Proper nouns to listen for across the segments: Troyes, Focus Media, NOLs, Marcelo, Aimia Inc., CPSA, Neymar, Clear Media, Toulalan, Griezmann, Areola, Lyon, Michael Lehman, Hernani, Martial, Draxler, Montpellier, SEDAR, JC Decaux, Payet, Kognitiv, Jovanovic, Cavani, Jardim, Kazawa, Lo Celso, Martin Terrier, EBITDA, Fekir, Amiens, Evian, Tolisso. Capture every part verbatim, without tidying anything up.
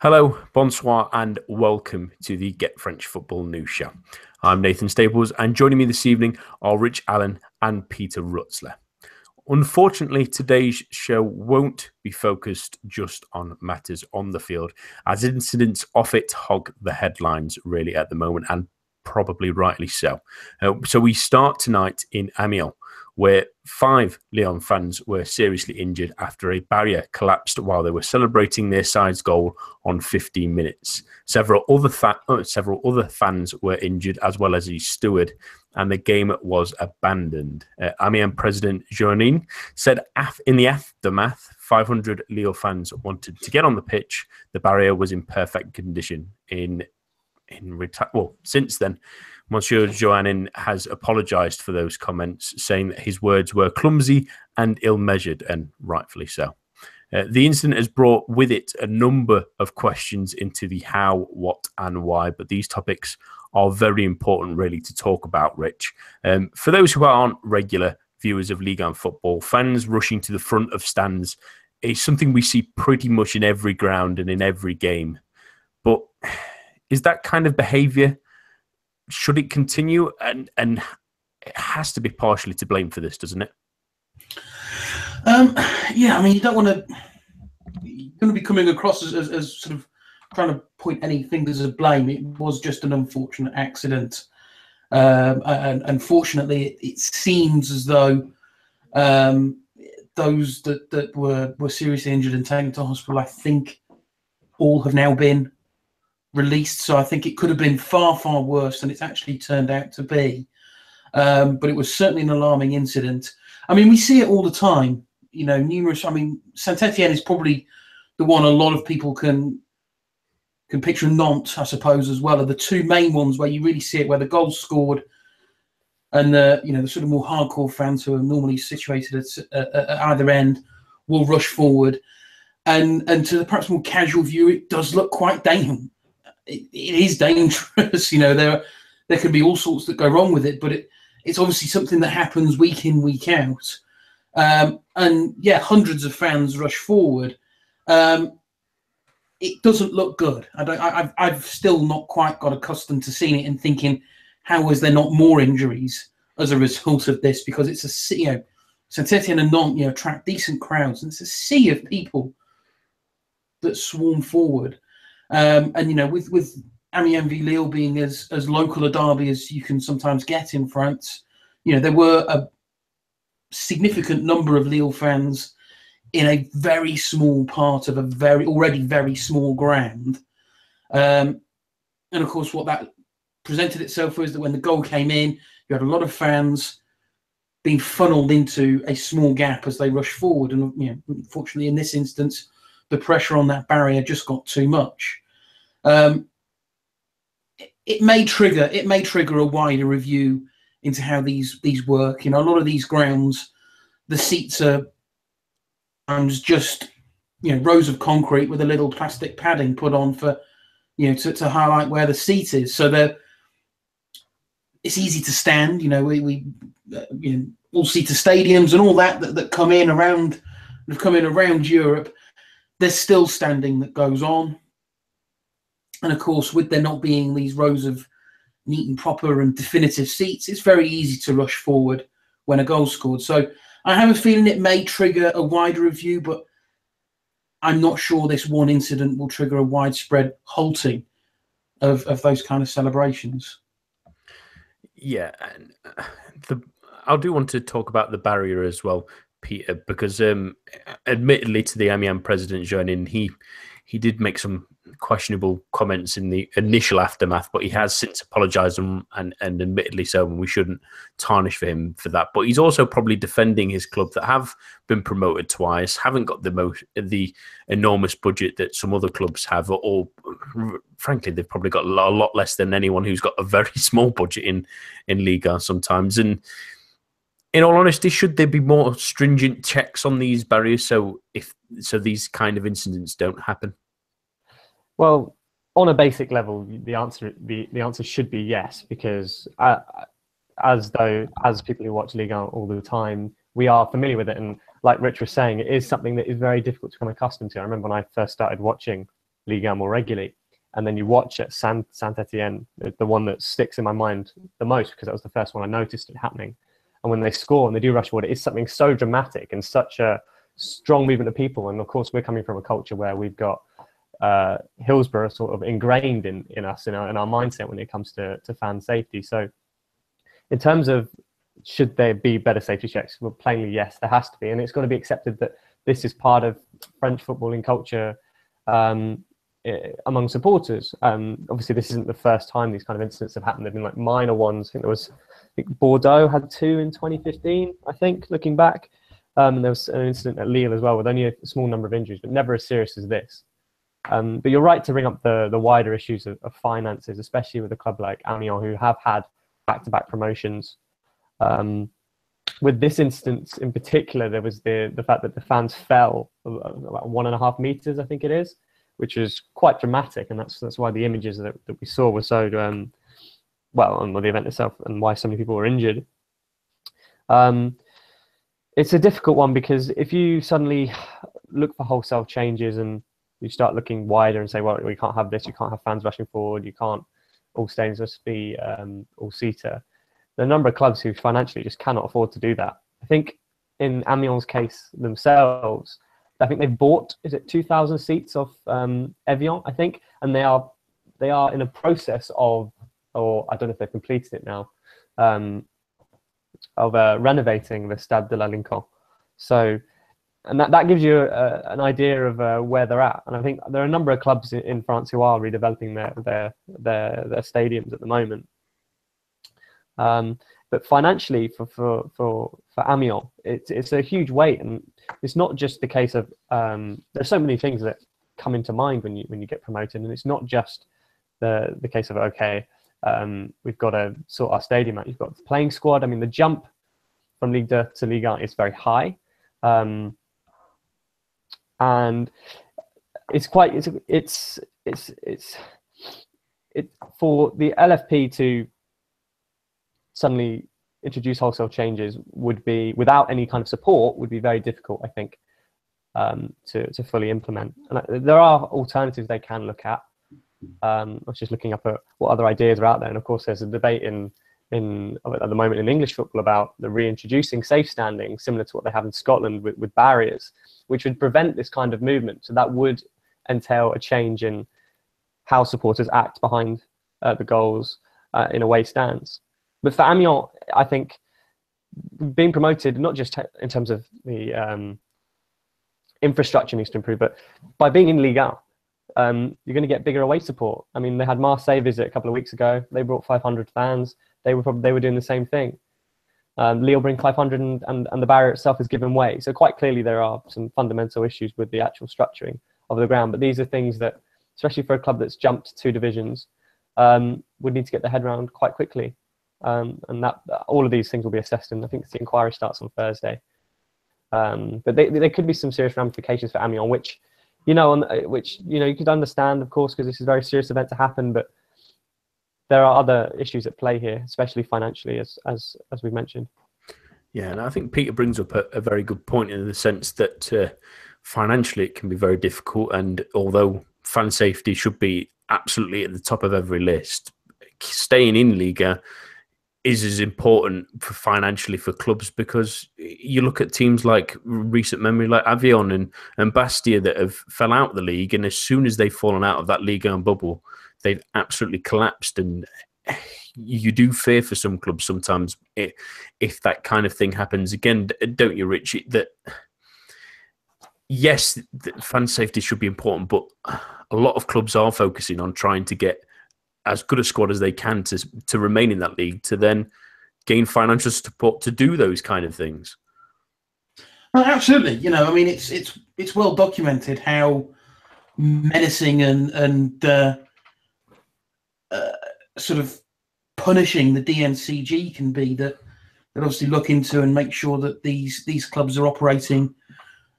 Hello, bonsoir, and welcome to the Get French Football News Show. I'm Nathan Staples, and joining me this evening are Rich Allen and Peter Rutzler. Unfortunately, today's show won't be focused just on matters on the field, as incidents off it hog the headlines really at the moment, and probably rightly so. Uh, so we start tonight in Amiens, where five Lyon fans were seriously injured after a barrier collapsed while they were celebrating their side's goal on fifteen minutes. Several other, fa- oh, several other fans were injured, as well as a steward, and the game was abandoned. Uh, Amiens president Joannin said af- in the aftermath, five hundred Lyon fans wanted to get on the pitch. The barrier was in perfect condition. In In reti- well, since then, Monsieur Joannin has apologised for those comments, saying that his words were clumsy and ill-measured, and rightfully so. Uh, the incident has brought with it a number of questions into the how, what, and why, but these topics are very important, really, to talk about, Rich. Um, for those who aren't regular viewers of Ligue one football, fans rushing to the front of stands is something we see pretty much in every ground and in every game, but is that kind of behaviour, should it continue? And and it has to be partially to blame for this, doesn't it? Um, yeah, I mean, you don't want to you're going to be coming across as, as, as sort of trying to point any fingers of blame. It was just an unfortunate accident. Um, and unfortunately, it, it seems as though um, those that, that were, were seriously injured and taken to hospital, I think all have now been released, so I think it could have been far, far worse than it's actually turned out to be. Um, but it was certainly an alarming incident. I mean, we see it all the time. You know, numerous. I mean, Saint-Etienne is probably the one a lot of people can can picture. Nantes, I suppose, as well, are the two main ones where you really see it, where the goal's scored, and the you know the sort of more hardcore fans who are normally situated at, at, at either end will rush forward, and and to the perhaps more casual view, it does look quite damn. It is dangerous, you know. There, there can be all sorts that go wrong with it, but it, it's obviously something that happens week in, week out. Um, and yeah, hundreds of fans rush forward. Um, it doesn't look good. I don't. I, I've, I've still not quite got accustomed to seeing it and thinking, how is there not more injuries as a result of this? Because it's a you know, Saint-Etienne and Nantes, you know, attract decent crowds, and it's a sea of people that swarm forward. Um, and, you know, with, with Amiens v Lille being as, as local a derby as you can sometimes get in France, you know, there were a significant number of Lille fans in a very small part of a very already very small ground. Um, and, of course, what that presented itself was that when the goal came in, you had a lot of fans being funneled into a small gap as they rushed forward. And, you know, unfortunately, in this instance, the pressure on that barrier just got too much. Um, it, it may trigger it may trigger a wider review into how these these work. You know, a lot of these grounds, the seats are just you know rows of concrete with a little plastic padding put on for you know to, to highlight where the seat is. So that it's easy to stand. You know, we we uh, you know, all seater stadiums and all that, that that come in around have come in around Europe. There's still standing that goes on. And, of course, with there not being these rows of neat and proper and definitive seats, it's very easy to rush forward when a goal's scored. So I have a feeling it may trigger a wider review, but I'm not sure this one incident will trigger a widespread halting of, of those kind of celebrations. Yeah. And the, I do want to talk about the barrier as well, Peter, because um, admittedly to the Amiens president Joannin, he he did make some questionable comments in the initial aftermath, but he has since apologised and, and and admittedly so, and we shouldn't tarnish for him for that. But he's also probably defending his club that have been promoted twice, haven't got the most the enormous budget that some other clubs have, or, or frankly they've probably got a lot, a lot less than anyone who's got a very small budget in in Ligue one sometimes. And in all honesty, should there be more stringent checks on these barriers so if so these kind of incidents don't happen? Well, on a basic level, the answer the, the answer should be yes, because uh, as though as people who watch Ligue one all the time, we are familiar with it, and like Rich was saying, it is something that is very difficult to come accustomed to. I remember when I first started watching Ligue one more regularly. And then you watch it, Saint-Etienne, the one that sticks in my mind the most, because that was the first one I noticed it happening. And when they score and they do rush forward, it is something so dramatic and such a strong movement of people. And of course, we're coming from a culture where we've got uh, Hillsborough sort of ingrained in, in us and in our, in our mindset when it comes to, to fan safety. So in terms of should there be better safety checks, well, plainly, yes, there has to be. And it's got to be accepted that this is part of French footballing culture um, among supporters. Um, obviously, this isn't the first time these kind of incidents have happened. There have been like minor ones. I think there was I think Bordeaux had two in twenty fifteen, I think, looking back. Um, and there was an incident at Lille as well with only a small number of injuries, but never as serious as this. Um, but you're right to bring up the, the wider issues of, of finances, especially with a club like Amiens, who have had back-to-back promotions. Um, with this instance in particular, there was the, the fact that the fans fell about one and a half metres, I think it is, which is quite dramatic. And that's that's why the images that, that we saw were so, um, well, and the event itself and why so many people were injured. Um, it's a difficult one because if you suddenly look for wholesale changes and you start looking wider and say, well, we can't have this, you can't have fans rushing forward, you can't, all stadiums must be um, all-seater. The number of clubs who financially just cannot afford to do that. I think in Amiens' case themselves, I think they've bought, is it two thousand seats of um, Evian, I think, and they are they are in a process of, or I don't know if they've completed it now, um, of uh, renovating the Stade de la Lincoln. So, and that, that gives you uh, an idea of uh, where they're at. And I think there are a number of clubs in, in France who are redeveloping their their their, their stadiums at the moment. Um, but financially, for for for for Amiens, it's it's a huge weight, and it's not just the case of um, there's so many things that come into mind when you when you get promoted, and it's not just the the case of okay, um, we've got to sort our stadium out. You've got the playing squad. I mean, the jump from Ligue two to Ligue one is very high, um, and it's quite it's it's it's it's it for the L F P to suddenly introduce wholesale changes would be, without any kind of support, would be very difficult, I think, um, to, to fully implement. And there are alternatives they can look at. Um, I was just looking up at what other ideas are out there. And of course, there's a debate in, in at the moment in English football about the reintroducing safe standing, similar to what they have in Scotland with, with barriers, which would prevent this kind of movement. So that would entail a change in how supporters act behind uh, the goals uh, in away stands. But for Amiens, I think being promoted, not just in terms of the um, infrastructure needs to improve, but by being in Ligue one, um, you're going to get bigger away support. I mean, they had Marseille visit a couple of weeks ago. They brought five hundred fans. They were probably, they were doing the same thing. Um, Lille bring five hundred, and, and, and the barrier itself is given way. So quite clearly, there are some fundamental issues with the actual structuring of the ground. But these are things that, especially for a club that's jumped two divisions, um, would need to get their head around quite quickly. Um, and that all of these things will be assessed, and I think the inquiry starts on Thursday. Um, but they, there could be some serious ramifications for Amiens, which you know, on, which you know, you could understand, of course, because this is a very serious event to happen. But there are other issues at play here, especially financially, as as as we mentioned. Yeah, and I think Peter brings up a, a very good point in the sense that uh, financially it can be very difficult, and although fan safety should be absolutely at the top of every list, staying in Ligue one is as important for financially for clubs, because you look at teams like recent memory, like Avion and, and Bastia, that have fell out of the league, and as soon as they've fallen out of that Ligue one bubble, they've absolutely collapsed. And you do fear for some clubs sometimes it, if that kind of thing happens again, don't you, Rich? That yes, fan safety should be important, but a lot of clubs are focusing on trying to get as good a squad as they can to to remain in that league, to then gain financial support to do those kind of things. Well, absolutely. You know, I mean, it's it's it's well documented how menacing and and uh, uh, sort of punishing the D N C G can be. That that obviously look into and make sure that these these clubs are operating,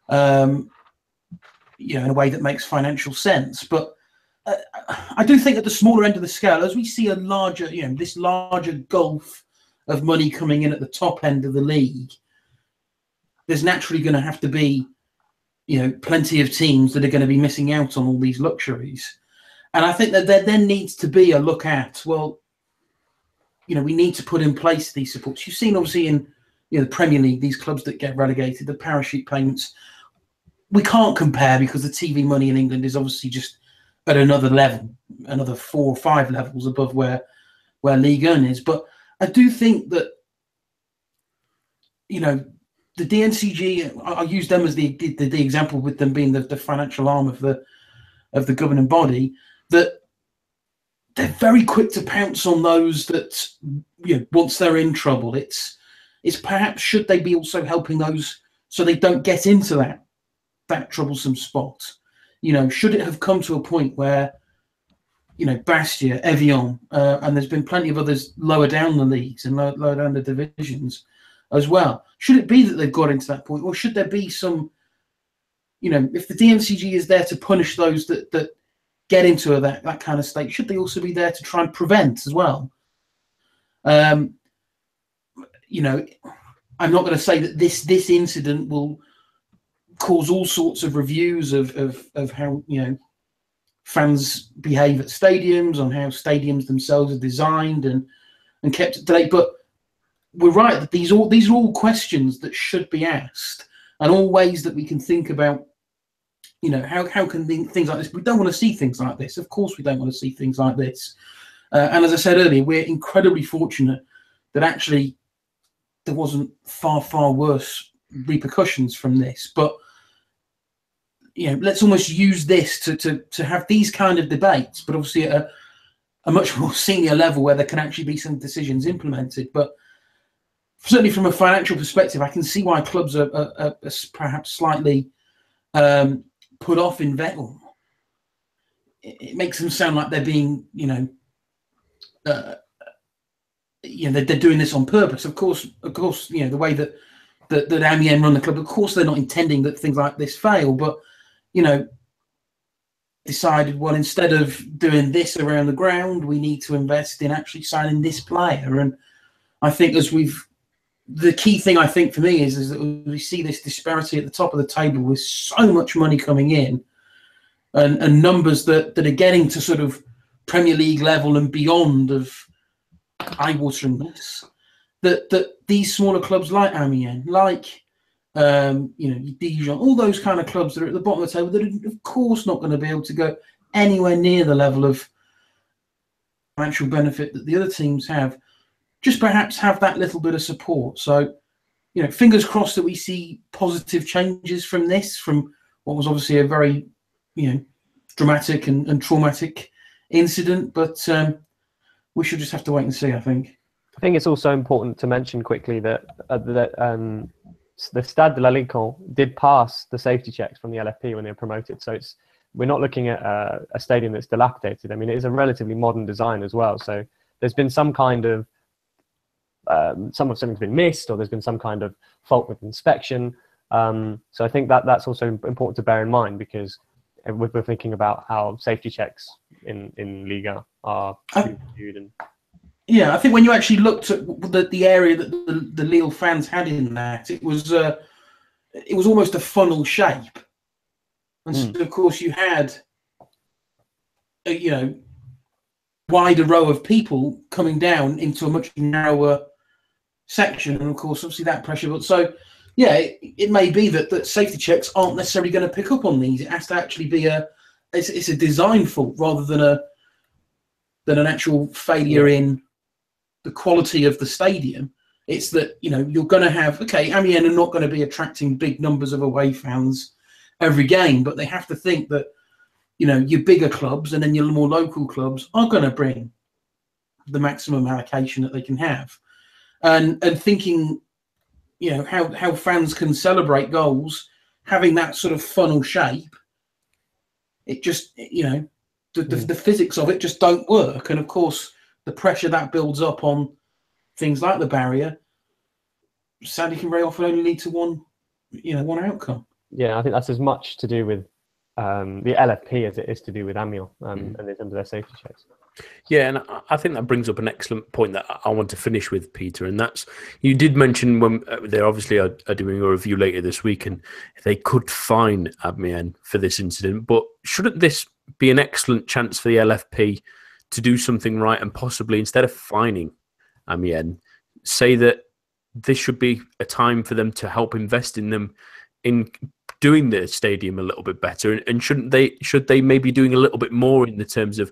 um, you know, in a way that makes financial sense, but. I do think at the smaller end of the scale, as we see a larger, you know, this larger gulf of money coming in at the top end of the league, there's naturally going to have to be, you know, plenty of teams that are going to be missing out on all these luxuries. And I think that there then needs to be a look at, well, you know, we need to put in place these supports. You've seen, obviously, in you know, the Premier League, these clubs that get relegated, the parachute payments. We can't compare because the T V money in England is obviously just at another level, another four or five levels above where where Ligue one is. But I do think that, you know, the D N C G, I, I use them as the, the the example with them being the, the financial arm of the of the governing body, that they're very quick to pounce on those that, you know, once they're in trouble. It's it's perhaps should they be also helping those so they don't get into that that troublesome spot. You know, should it have come to a point where, you know, Bastia, Evian, uh, and there's been plenty of others lower down the leagues and lower, lower down the divisions as well. Should it be that they've got into that point, or should there be some, you know, if the D N C G is there to punish those that that get into that that kind of state, should they also be there to try and prevent as well? Um, you know, I'm not going to say that this this incident will cause all sorts of reviews of, of of how, you know, fans behave at stadiums, on how stadiums themselves are designed and and kept up to date. But we're right that these all these are all questions that should be asked, and all ways that we can think about, you know, how how can things like this. We don't want to see things like this. Of course, we don't want to see things like this. Uh, and as I said earlier, we're incredibly fortunate that actually there wasn't far far worse repercussions from this, but. You know, let's almost use this to, to, to have these kind of debates, but obviously at a, a much more senior level where there can actually be some decisions implemented. But certainly from a financial perspective, I can see why clubs are, are, are perhaps slightly um, put off in vetting. It makes them sound like they're being, you know, uh, you know, they're, they're doing this on purpose. Of course, of course, you know, the way that, that, that Amiens run the club, of course they're not intending that things like this fail, but you know, decided, well, instead of doing this around the ground, we need to invest in actually signing this player. And I think as we've, the key thing I think for me is, is that we see this disparity at the top of the table with so much money coming in and, and numbers that, that are getting to sort of Premier League level and beyond of eye-wateringness, that, that these smaller clubs like Amiens, like, Um, you know, Dijon, all those kind of clubs that are at the bottom of the table that are, of course, not going to be able to go anywhere near the level of financial benefit that the other teams have, just perhaps have that little bit of support. So, you know, fingers crossed that we see positive changes from this, from what was obviously a very, you know, dramatic and, and traumatic incident. But um, we should just have to wait and see, I think. I think it's also important to mention quickly that... Uh, that um... the Stade de la Lincoln did pass the safety checks from the L F P when they were promoted. So it's, we're not looking at a, a stadium that's dilapidated. I mean, it is a relatively modern design as well. So there's been some kind of, um, some of something's been missed, or there's been some kind of fault with inspection. Um, so I think that that's also important to bear in mind, because we're, we're thinking about how safety checks in, in Ligue one are viewed. And yeah, I think when you actually looked at the, the area that the, the Lille fans had in that, it was uh, it was almost a funnel shape, and mm. so of course you had, a, you know, wider row of people coming down into a much narrower section, and of course obviously that pressure. But so yeah, it, it may be that that safety checks aren't necessarily going to pick up on these. It has to actually be a it's, it's a design fault rather than a than an actual failure in the quality of the stadium. It's that, you know, you're going to have, okay, Amiens are not going to be attracting big numbers of away fans every game, but they have to think that, you know, your bigger clubs and then your more local clubs are going to bring the maximum allocation that they can have. And and thinking, you know, how, how fans can celebrate goals, having that sort of funnel shape, it just, you know, the, the, mm. the physics of it just don't work. And of course, the pressure that builds up on things like the barrier, sadly, can very often only lead to one, you know, one outcome. Yeah, I think that's as much to do with um, the L F P as it is to do with Amiens um, mm. and in terms of their safety checks. Yeah, and I think that brings up an excellent point that I want to finish with, Peter, and that's, you did mention when they obviously are, are doing a review later this week and they could fine Amiens for this incident, but shouldn't this be an excellent chance for the L F P to do something right and possibly, instead of fining Amiens, say that this should be a time for them to help invest in them in doing their stadium a little bit better? And, and shouldn't they, should they maybe doing a little bit more in the terms of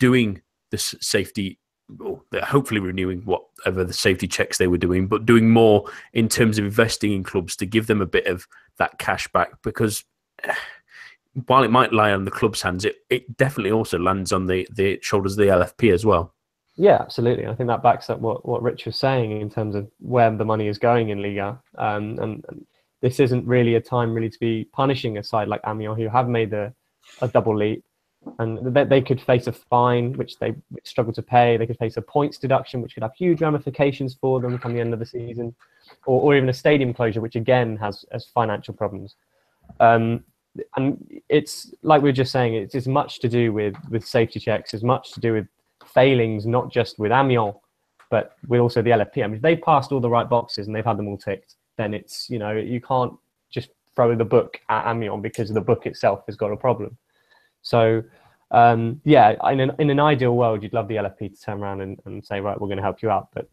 doing the safety, or hopefully renewing whatever the safety checks they were doing, but doing more in terms of investing in clubs to give them a bit of that cash back? Because while it might lie on the club's hands, it, it definitely also lands on the, the shoulders of the L F P as well. Yeah, absolutely. I think that backs up what, what Rich was saying in terms of where the money is going in Liga. Um, and, and this isn't really a time really to be punishing a side like Amiens, who have made a, a double leap. And they, they could face a fine, which they struggle to pay. They could face a points deduction, which could have huge ramifications for them come the end of the season, or, or even a stadium closure, which again has, has financial problems. Um, and it's like we were just saying, it's as much to do with, with safety checks, as much to do with failings, not just with Amiens, but with also the L F P. I mean, if they've passed all the right boxes and they've had them all ticked, then it's, you know, you can't just throw the book at Amiens because the book itself has got a problem. So, um, yeah, in an, in an ideal world, you'd love the L F P to turn around and, and say, right, we're going to help you out. But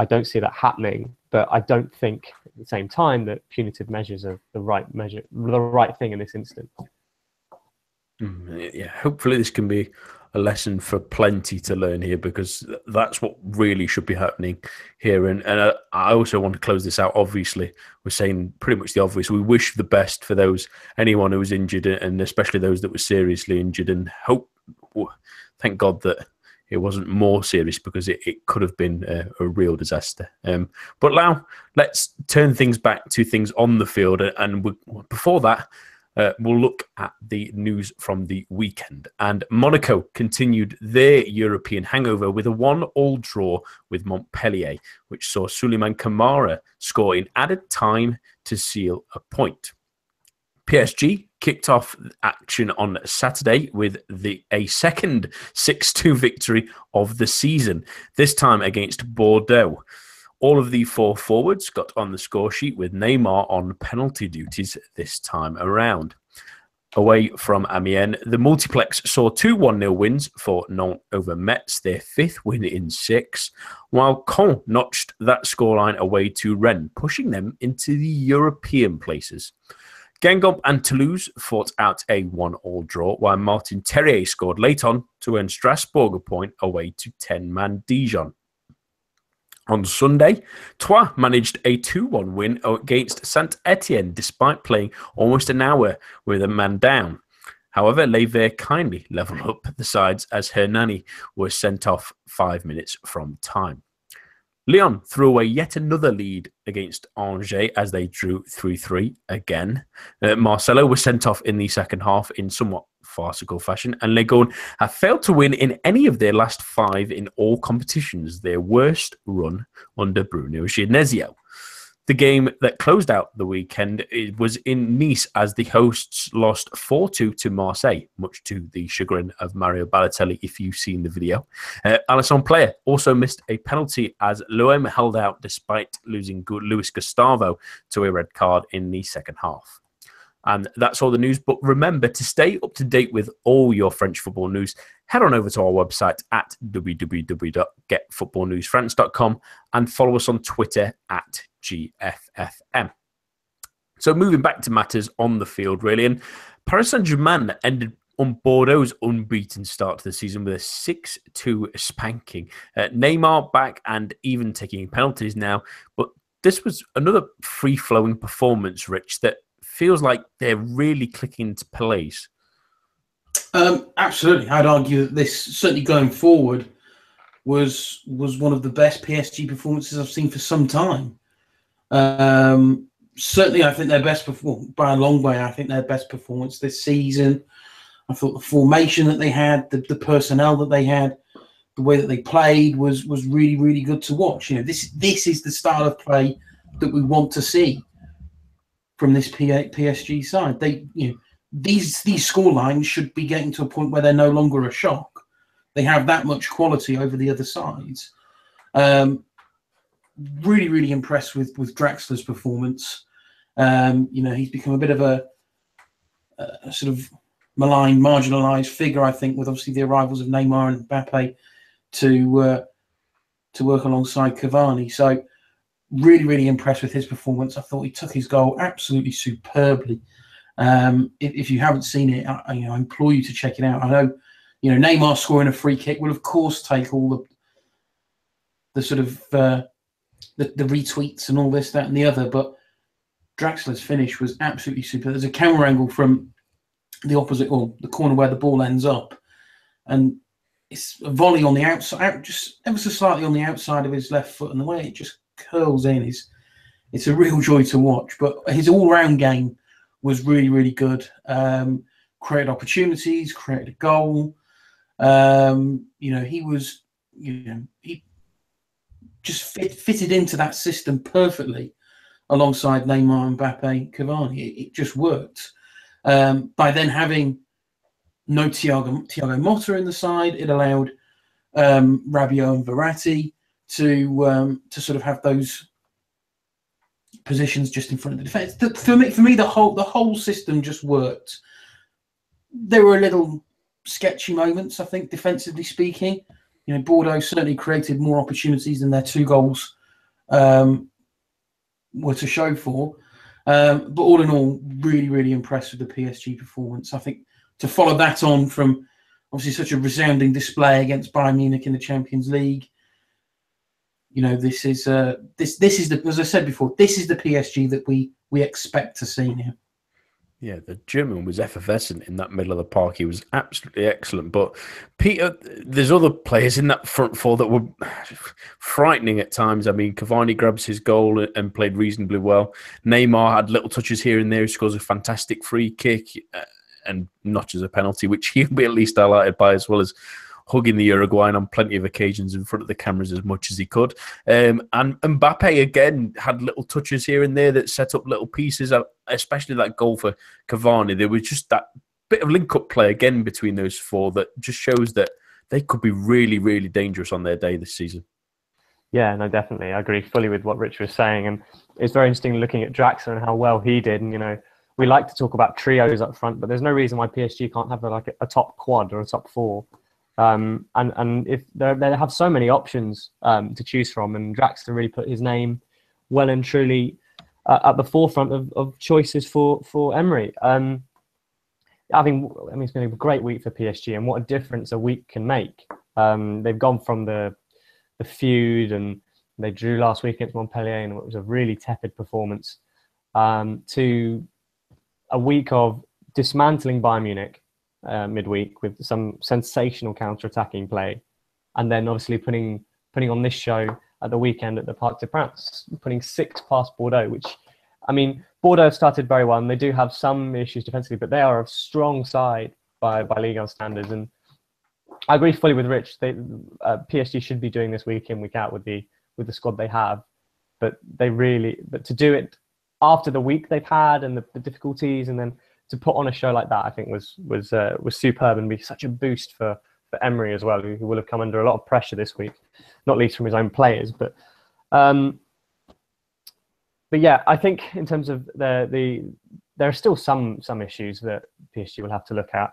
I don't see that happening. But I don't think at the same time that punitive measures are the right measure, the right thing in this instance. Mm, yeah, hopefully this can be a lesson for plenty to learn here, because that's what really should be happening here. And, and I, I also want to close this out. Obviously, we're saying pretty much the obvious. We wish the best for those, anyone who was injured, and especially those that were seriously injured, and hope, thank God that it wasn't more serious, because it, it could have been a, a real disaster. Um, but now let's turn things back to things on the field. And we, before that, Uh, we'll look at the news from the weekend. And Monaco continued their European hangover with a one-all draw with Montpellier, which saw Souleymane Kamara score in added time to seal a point. P S G kicked off action on Saturday with the a second six two victory of the season, this time against Bordeaux. All of the four forwards got on the score sheet, with Neymar on penalty duties this time around. Away from Amiens, the multiplex saw two one nil wins for Nantes over Metz, their fifth win in six, while Caen notched that scoreline away to Rennes, pushing them into the European places. Guingamp and Toulouse fought out a one all draw, while Martin Terrier scored late on to earn Strasbourg a point away to ten man Dijon. On Sunday, Troyes managed a two one win against Saint-Etienne, despite playing almost an hour with a man down. However, Les Verts kindly leveled up the sides as Hernani was sent off five minutes from time. Lyon threw away yet another lead against Angers as they drew three three again. Uh, Marcelo was sent off in the second half in somewhat farcical fashion, and Legon have failed to win in any of their last five in all competitions, their worst run under Bruno Genesio. The game that closed out the weekend was in Nice, as the hosts lost four two to Marseille, much to the chagrin of Mario Balotelli, if you've seen the video. Uh, Alisson Player also missed a penalty as L'O M held out despite losing Luis Gustavo to a red card in the second half. And that's all the news. But remember, to stay up to date with all your French football news, head on over to our website at w w w dot get football news france dot com and follow us on Twitter at G F F M. So moving back to matters on the field, really, and Paris Saint-Germain ended on Bordeaux's unbeaten start to the season with a six two spanking. Uh, Neymar back and even taking penalties now, but this was another free-flowing performance, Rich, that feels like they're really clicking into place. Um, absolutely. I'd argue that this, certainly going forward, was was one of the best P S G performances I've seen for some time. Um, certainly, I think their best performance, by a long way, I think their best performance this season. I thought the formation that they had, the, the personnel that they had, the way that they played was was really, really good to watch. You know, this this is the style of play that we want to see from this P S G side. They, you know, these these scorelines should be getting to a point where they're no longer a shock. They have that much quality over the other sides. Um, really, really impressed with with Draxler's performance. Um, you know, he's become a bit of a, a sort of maligned, marginalised figure, I think, with obviously the arrivals of Neymar and Mbappe to uh, to work alongside Cavani. So really, really impressed with his performance. I thought he took his goal absolutely superbly. Um, if, if you haven't seen it, I, I, you know, I implore you to check it out. I know, you know, Neymar scoring a free kick will, of course, take all the the sort of uh, the, the retweets and all this, that, and the other, but Draxler's finish was absolutely super. There's a camera angle from the opposite, or the corner where the ball ends up, and it's a volley on the outside, just ever so slightly on the outside of his left foot, and the way it just curls in is, it's a real joy to watch. But his all-round game was really, really good. Um, created opportunities, created a goal. Um, you know, he was, you know, he just fit, fitted into that system perfectly alongside Neymar, Mbappe, Cavani. It, it just worked. Um, by then having no Thiago, Thiago Motta in the side, it allowed um, Rabiot and Verratti to um, to sort of have those positions just in front of the defence. For me, for me, the whole the whole system just worked. There were little sketchy moments, I think, defensively speaking. You know, Bordeaux certainly created more opportunities than their two goals um, were to show for. Um, but all in all, really, really impressed with the P S G performance. I think to follow that on from obviously such a resounding display against Bayern Munich in the Champions League, you know, this is uh, this this is the, as I said before, this is the P S G that we we expect to see now. Yeah, the German was effervescent in that middle of the park. He was absolutely excellent. But, Peter, there's other players in that front four that were frightening at times. I mean, Cavani grabs his goal and played reasonably well. Neymar had little touches here and there. He scores a fantastic free kick and notches a penalty, which he'll be at least highlighted by, as well as hugging the Uruguayan on plenty of occasions in front of the cameras as much as he could. Um, and Mbappe, again, had little touches here and there that set up little pieces, especially that goal for Cavani. There was just that bit of link-up play, again, between those four that just shows that they could be really, really dangerous on their day this season. Yeah, no, definitely. I agree fully with what Rich was saying. And it's very interesting looking at Draxler and how well he did. And, you know, we like to talk about trios up front, but there's no reason why P S G can't have a, like a top quad or a top four. Um, and, and if they have so many options um, to choose from, and Draxler really put his name well and truly uh, at the forefront of, of choices for, for Emery. Um, I mean, I mean, it's been a great week for P S G, and what a difference a week can make. Um, they've gone from the, the feud, and they drew last week against Montpellier, and it was a really tepid performance, um, to a week of dismantling Bayern Munich. Uh, midweek with some sensational counter-attacking play, and then obviously putting putting on this show at the weekend at the Parc des Princes, putting six past Bordeaux, which, I mean, Bordeaux started very well, and they do have some issues defensively, but they are a strong side by, by Ligue one standards. And I agree fully with Rich. They, uh, P S G should be doing this week in, week out with the with the squad they have, but they really, but to do it after the week they've had and the, the difficulties, and then to put on a show like that, I think was was uh, was superb, and be such a boost for, for Emery as well, who, who will have come under a lot of pressure this week, not least from his own players. But um, but yeah, I think in terms of the the there are still some some issues that P S G will have to look at.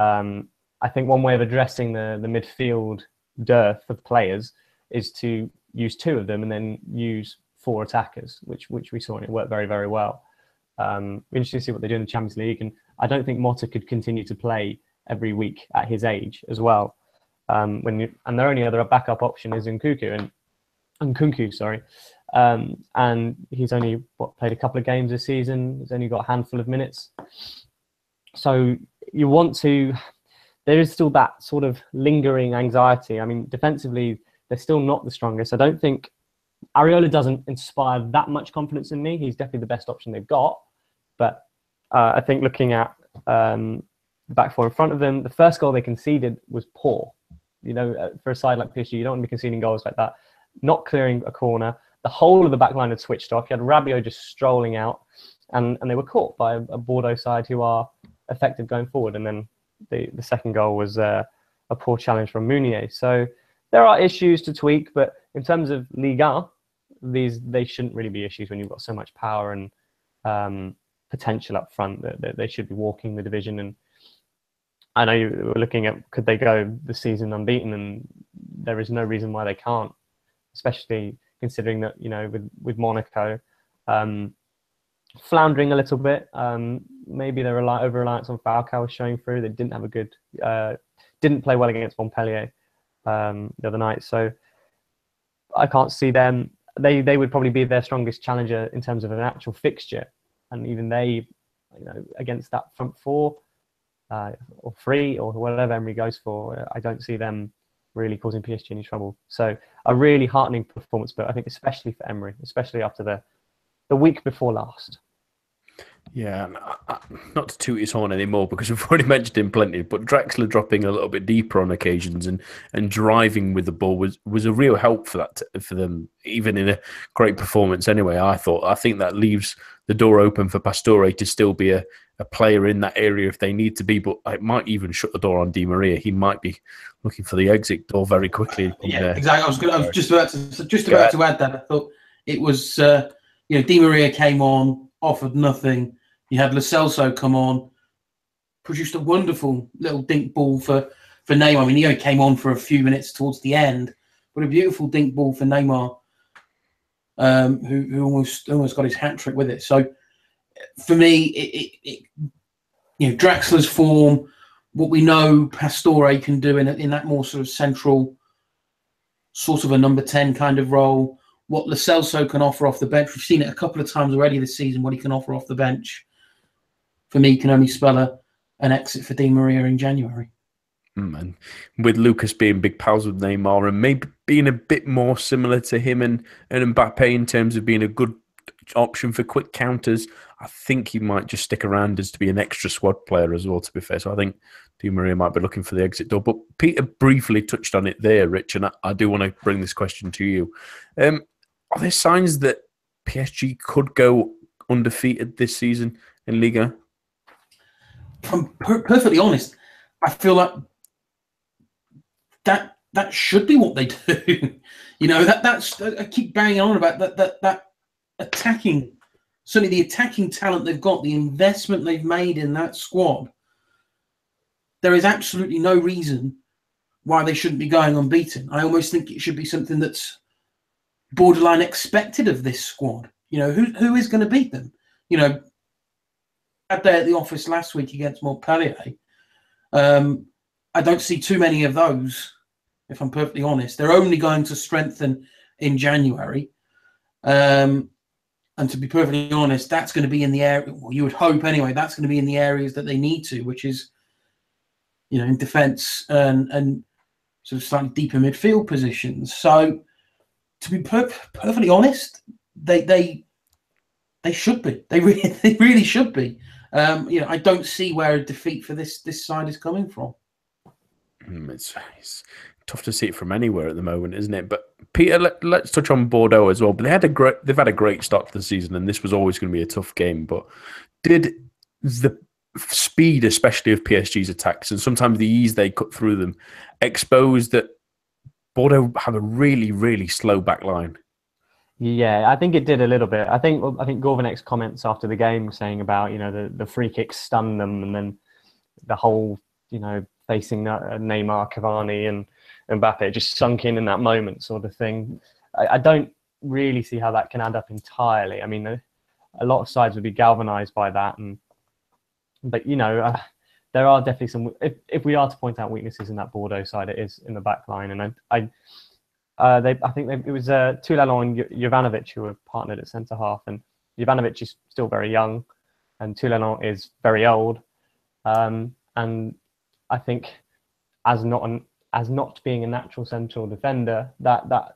Um, I think one way of addressing the the midfield dearth of players is to use two of them and then use four attackers, which which we saw, and it worked very very well. Um, interesting to see what they do in the Champions League, and I don't think Motta could continue to play every week at his age as well. Um, when you, and their only other backup option is Nkunku, and Nkunku, sorry, um, and he's only what played a couple of games this season. He's only got a handful of minutes, so you want to. There is still that sort of lingering anxiety. I mean, defensively, they're still not the strongest. I don't think Areola doesn't inspire that much confidence in me. He's definitely the best option they've got. But uh, I think looking at um, the back four in front of them, the first goal they conceded was poor. You know, for a side like P S G, you don't want to be conceding goals like that. Not clearing a corner. The whole of the back line had switched off. You had Rabiot just strolling out, and, and they were caught by a, a Bordeaux side who are effective going forward. And then the, the second goal was uh, a poor challenge from Mounier. So there are issues to tweak, but in terms of Ligue one, these they shouldn't really be issues when you've got so much power and um, potential up front that, that they should be walking the division. And I know you were looking at could they go the season unbeaten, and there is no reason why they can't, especially considering that, you know, with with Monaco um, floundering a little bit, um, maybe their over reliance on Falcao was showing through. They didn't have a good, uh, didn't play well against Montpellier um, the other night, so I can't see them. They they would probably be their strongest challenger in terms of an actual fixture, and even they, you know, against that front four uh, or three or whatever Emery goes for, I don't see them really causing P S G any trouble. So a really heartening performance, but I think especially for Emery, especially after the the week before last. Yeah, not to toot his horn anymore because we've already mentioned him plenty, but Draxler dropping a little bit deeper on occasions and, and driving with the ball was, was a real help for that for them, even in a great performance anyway, I thought. I think that leaves the door open for Pastore to still be a, a player in that area if they need to be, but it might even shut the door on Di Maria. He might be looking for the exit door very quickly. Yeah, there. Exactly. I was, gonna, I was just about, to, just about to add that. I thought it was, uh, you know, Di Maria came on, offered nothing. You had Lo Celso come on, produced a wonderful little dink ball for, for Neymar. I mean, he came on for a few minutes towards the end, but a beautiful dink ball for Neymar, um, who, who almost almost got his hat-trick with it. So, for me, it, it, it, you know, Draxler's form, what we know Pastore can do in, in that more sort of central, sort of a number ten kind of role, what Lo Celso can offer off the bench. We've seen it a couple of times already this season, what he can offer off the bench. For me, can only spell a, an exit for Di Maria in January. Mm, and with Lucas being big pals with Neymar and maybe being a bit more similar to him and, and Mbappe in terms of being a good option for quick counters, I think he might just stick around as to be an extra squad player as well, to be fair. So I think Di Maria might be looking for the exit door. But Peter briefly touched on it there, Rich, and I, I do want to bring this question to you. Um, are there signs that P S G could go undefeated this season in Ligue one? If I'm per perfectly honest, I feel like that that should be what they do. You know, that that's I keep banging on about that that that attacking, certainly the attacking talent they've got, the investment they've made in that squad. There is absolutely no reason why they shouldn't be going unbeaten. I almost think it should be something that's borderline expected of this squad. You know, who who is going to beat them? You know, at the, at the office last week against Montpellier, um, I don't see too many of those, if I'm perfectly honest. They're only going to strengthen in January. Um, and to be perfectly honest, that's going to be in the area, well, you would hope anyway, that's going to be in the areas that they need to, which is, you know, in defence and, and sort of slightly deeper midfield positions. So, to be per perfectly honest, they they they should be. They really, they really should be. Um, you know, I don't see where a defeat for this this side is coming from. Mm, it's, it's tough to see it from anywhere at the moment, isn't it? But Peter, let, let's touch on Bordeaux as well. But they had a great, they've had a great start to the season, and this was always going to be a tough game. But did the speed, especially of P S G's attacks, and sometimes the ease they cut through them, expose that Bordeaux had a really, really slow back line? Yeah, I think it did a little bit. I think I think Gorvanek's comments after the game saying about, you know, the, the free kicks stunned them, and then the whole, you know, facing Neymar, Cavani and Mbappe just sunk in in that moment sort of thing. I, I don't really see how that can add up entirely. I mean, a, a lot of sides would be galvanised by that. and But, you know, uh, there are definitely some, if, if we are to point out weaknesses in that Bordeaux side, it is in the back line. And I, I Uh, they, I think they, it was uh, Toulalan and Jovanovic who were partnered at centre-half, and Jovanovic is still very young and Toulalan is very old. Um, and I think as not an, as not being a natural central defender, that, that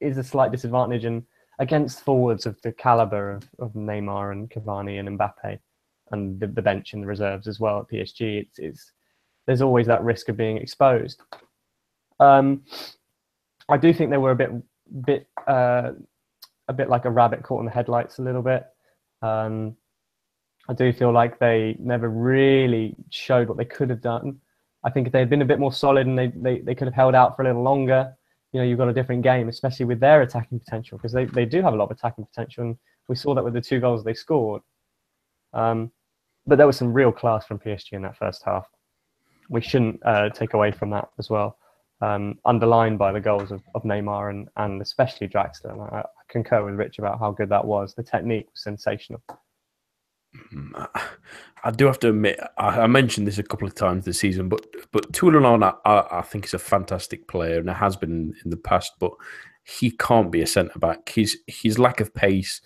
is a slight disadvantage. And against forwards of the calibre of, of Neymar and Cavani and Mbappe and the, the bench and the reserves as well at P S G, it's, it's, there's always that risk of being exposed. Um, I do think they were a bit, bit, uh, a bit like a rabbit caught in the headlights a little bit. Um, I do feel like they never really showed what they could have done. I think if they had been a bit more solid and they, they, they could have held out for a little longer, you know, you've got a different game, especially with their attacking potential, because they, they do have a lot of attacking potential. And we saw that with the two goals they scored. Um, but there was some real class from P S G in that first half. We shouldn't uh, take away from that as well, um, underlined by the goals of, of Neymar and, and especially Draxler. And I, I concur with Rich about how good that was. The technique was sensational. I do have to admit, I mentioned this a couple of times this season, but but Toulalan, I, I think, is a fantastic player, and it has been in the past. But he can't be a centre back. His his lack of pace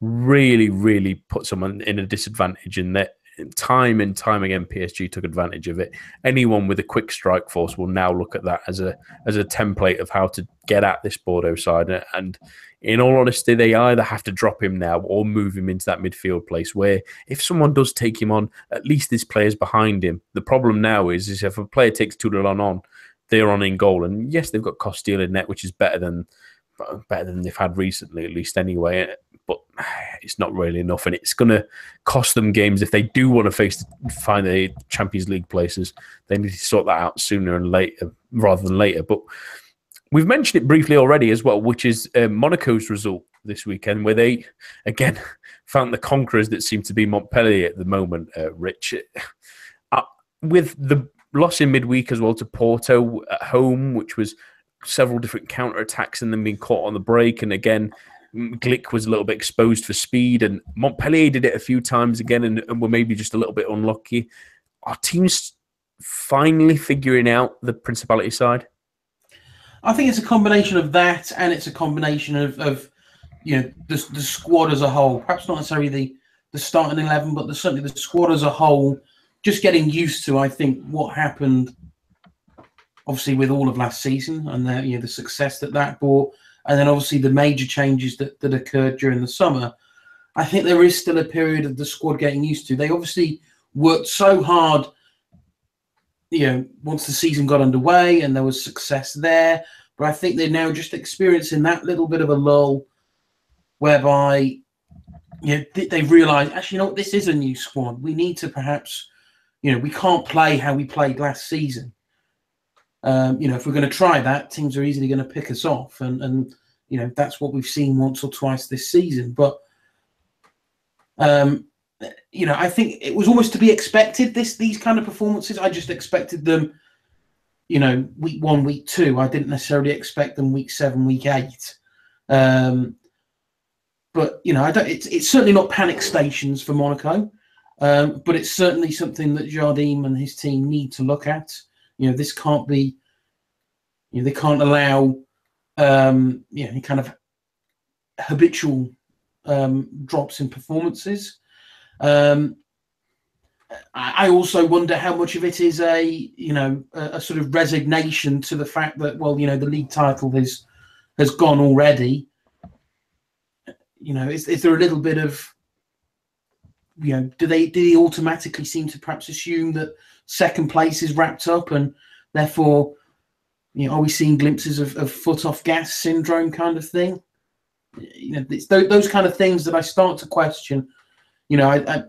really, really put someone in a disadvantage. In that, time and time again, P S G took advantage of it. Anyone with a quick strike force will now look at that as a as a template of how to get at this Bordeaux side. And in all honesty, they either have to drop him now or move him into that midfield place where if someone does take him on, at least this player's behind him. The problem now is, is if a player takes Toulalan on, they're on in goal. And yes, they've got Costil in net, which is better than better than they've had recently, at least anyway. But it's not really enough, and it's going to cost them games if they do want to face find the Champions League places. They need to sort that out sooner and later, rather than later. But we've mentioned it briefly already as well, which is uh, Monaco's result this weekend, where they again found the conquerors that seem to be Montpellier at the moment. Uh, Rich, uh, with the loss in midweek as well to Porto at home, which was several different counter-attacks and then being caught on the break. And again, Glick was a little bit exposed for speed, and Montpellier did it a few times again and, and were maybe just a little bit unlucky. Are teams finally figuring out the principality side? I think it's a combination of that, and it's a combination of, of you know, the, the squad as a whole. Perhaps not necessarily the, the starting eleven, but the, certainly the squad as a whole just getting used to, I think, what happened obviously with all of last season and the, you know, the success that that brought, and then obviously the major changes that, that occurred during the summer. I think there is still a period of the squad getting used to. They obviously worked so hard, you know, once the season got underway and there was success there. But I think they're now just experiencing that little bit of a lull whereby, you know, they've realised, actually, you know what, this is a new squad. We need to perhaps, you know, we can't play how we played last season. Um, you know, if we're going to try that, teams are easily going to pick us off. And, and you know, that's what we've seen once or twice this season. But, um, you know, I think it was almost to be expected, this these kind of performances. I just expected them, you know, week one, week two. I didn't necessarily expect them week seven, week eight. Um, but, you know, I don't. It's, it's certainly not panic stations for Monaco. Um, but it's certainly something that Jardim and his team need to look at. You know, this can't be, you know, they can't allow, um, you know, any kind of habitual um, drops in performances. Um, I also wonder how much of it is a, you know, a, a sort of resignation to the fact that, well, you know, the league title has, has gone already. You know, is, is there a little bit of, you know, do they, do they automatically seem to perhaps assume that second place is wrapped up, and therefore, you know, are we seeing glimpses of, of foot off gas syndrome kind of thing? You know, it's th those kind of things that I start to question. You know, I, I,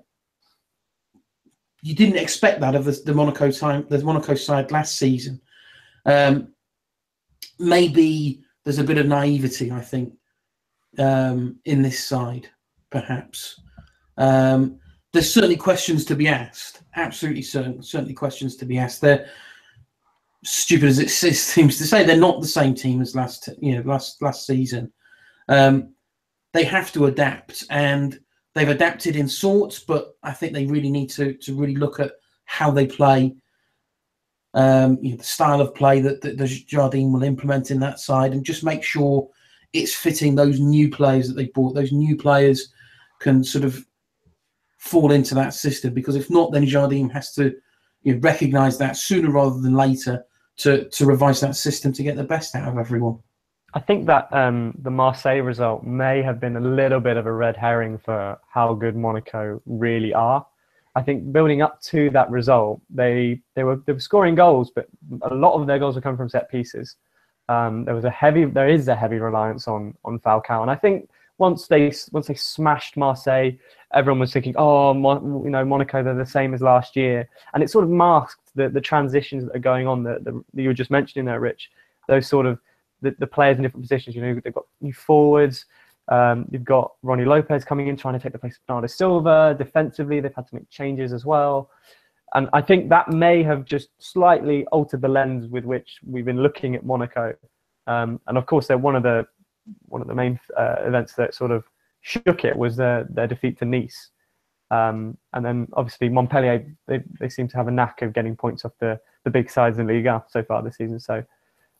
you didn't expect that of the, the Monaco time, the Monaco side last season. Um, maybe there's a bit of naivety, I think, um, in this side, perhaps. Um, There's certainly questions to be asked. Absolutely certain, certainly questions to be asked. They're stupid as it seems to say. They're not the same team as last, you know, last last season. Um, they have to adapt, and they've adapted in sorts. But I think they really need to to really look at how they play, um, you know, the style of play that, that the Jardim will implement in that side, and just make sure it's fitting those new players that they bought. Those new players can sort of fall into that system, because if not, then Jardim has to, you know, recognise that sooner rather than later to to revise that system to get the best out of everyone. I think that um, the Marseille result may have been a little bit of a red herring for how good Monaco really are. I think building up to that result, they they were they were scoring goals, but a lot of their goals were coming from set pieces. Um, there was a heavy, there is a heavy reliance on on Falcao, and I think once they once they smashed Marseille, everyone was thinking, oh, Mon you know, Monaco, they're the same as last year. And it sort of masked the the transitions that are going on that, that you were just mentioning there, Rich, those sort of the, the players in different positions. You know, they've got new forwards. Um, you've got Ronnie Lopez coming in trying to take the place of Bernardo Silva. Defensively, they've had to make changes as well. And I think that may have just slightly altered the lens with which we've been looking at Monaco. Um, and of course, they're one of the one of the main uh, events that sort of shook it was their their defeat to Nice. Um, and then obviously Montpellier, they they seem to have a knack of getting points off the the big sides in Ligue one so far this season. So,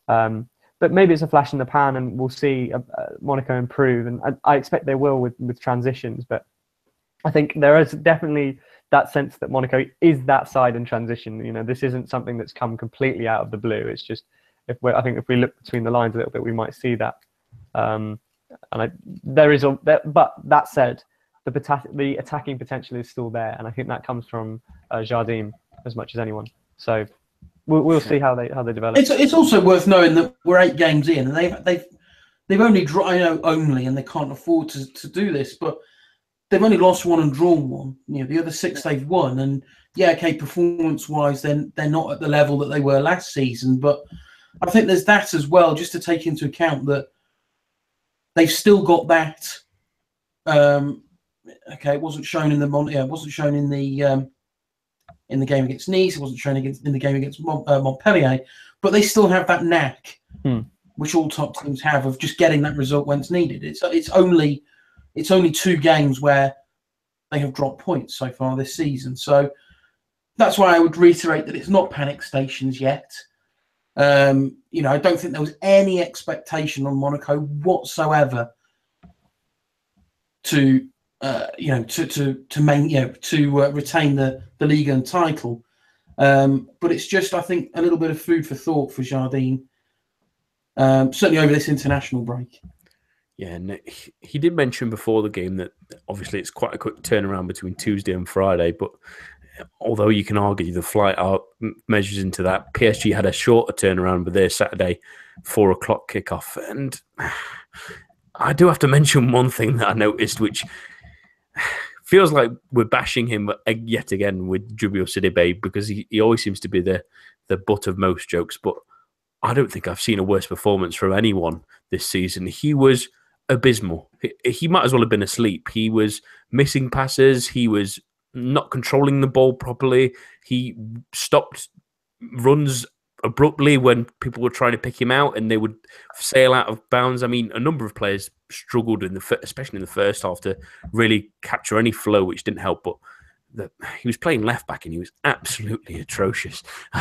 um, but maybe it's a flash in the pan, and we'll see uh, Monaco improve. And I, I expect they will with with transitions. But I think there is definitely that sense that Monaco is that side in transition. You know, this isn't something that's come completely out of the blue. It's just, if we're, I think if we look between the lines a little bit, we might see that. Um, and I, there is, a, there, but that said, the, the attacking potential is still there, and I think that comes from uh, Jardim as much as anyone. So we'll, we'll see how they how they develop. It's, it's also worth knowing that we're eight games in, and they've they've they've only drawn, you know, only, and they can't afford to to do this, but they've only lost one and drawn one. You know, the other six they've won, and yeah, okay, performance-wise, then they're, they're not at the level that they were last season. But I think there's that as well, just to take into account that they've still got that. Um, okay, it wasn't shown in the Mon yeah, it wasn't shown in the um, in the game against Nice. It wasn't shown against in the game against Mon uh, Montpellier. But they still have that knack, hmm. which all top teams have, of just getting that result when it's needed. It's it's only. It's only two games where they have dropped points so far this season. So that's why I would reiterate that it's not panic stations yet. Um, you know, I don't think there was any expectation on Monaco whatsoever to, uh, you know, to to to main, you know, to uh, retain the the Ligue one title. Um, but it's just, I think, a little bit of food for thought for Jardim, um, certainly over this international break. Yeah, and he did mention before the game that obviously it's quite a quick turnaround between Tuesday and Friday, but although you can argue the flight out measures into that, P S G had a shorter turnaround with their Saturday four o'clock kickoff. And I do have to mention one thing that I noticed, which feels like we're bashing him yet again with Jubio Sidibe, because he, he always seems to be the, the butt of most jokes, but I don't think I've seen a worse performance from anyone this season. He was abysmal. He might as well have been asleep. He was missing passes. He was not controlling the ball properly. He stopped runs abruptly when people were trying to pick him out and they would sail out of bounds. I mean, a number of players struggled, in the especially in the first half, to really capture any flow, which didn't help. But the, he was playing left back and he was absolutely atrocious. I,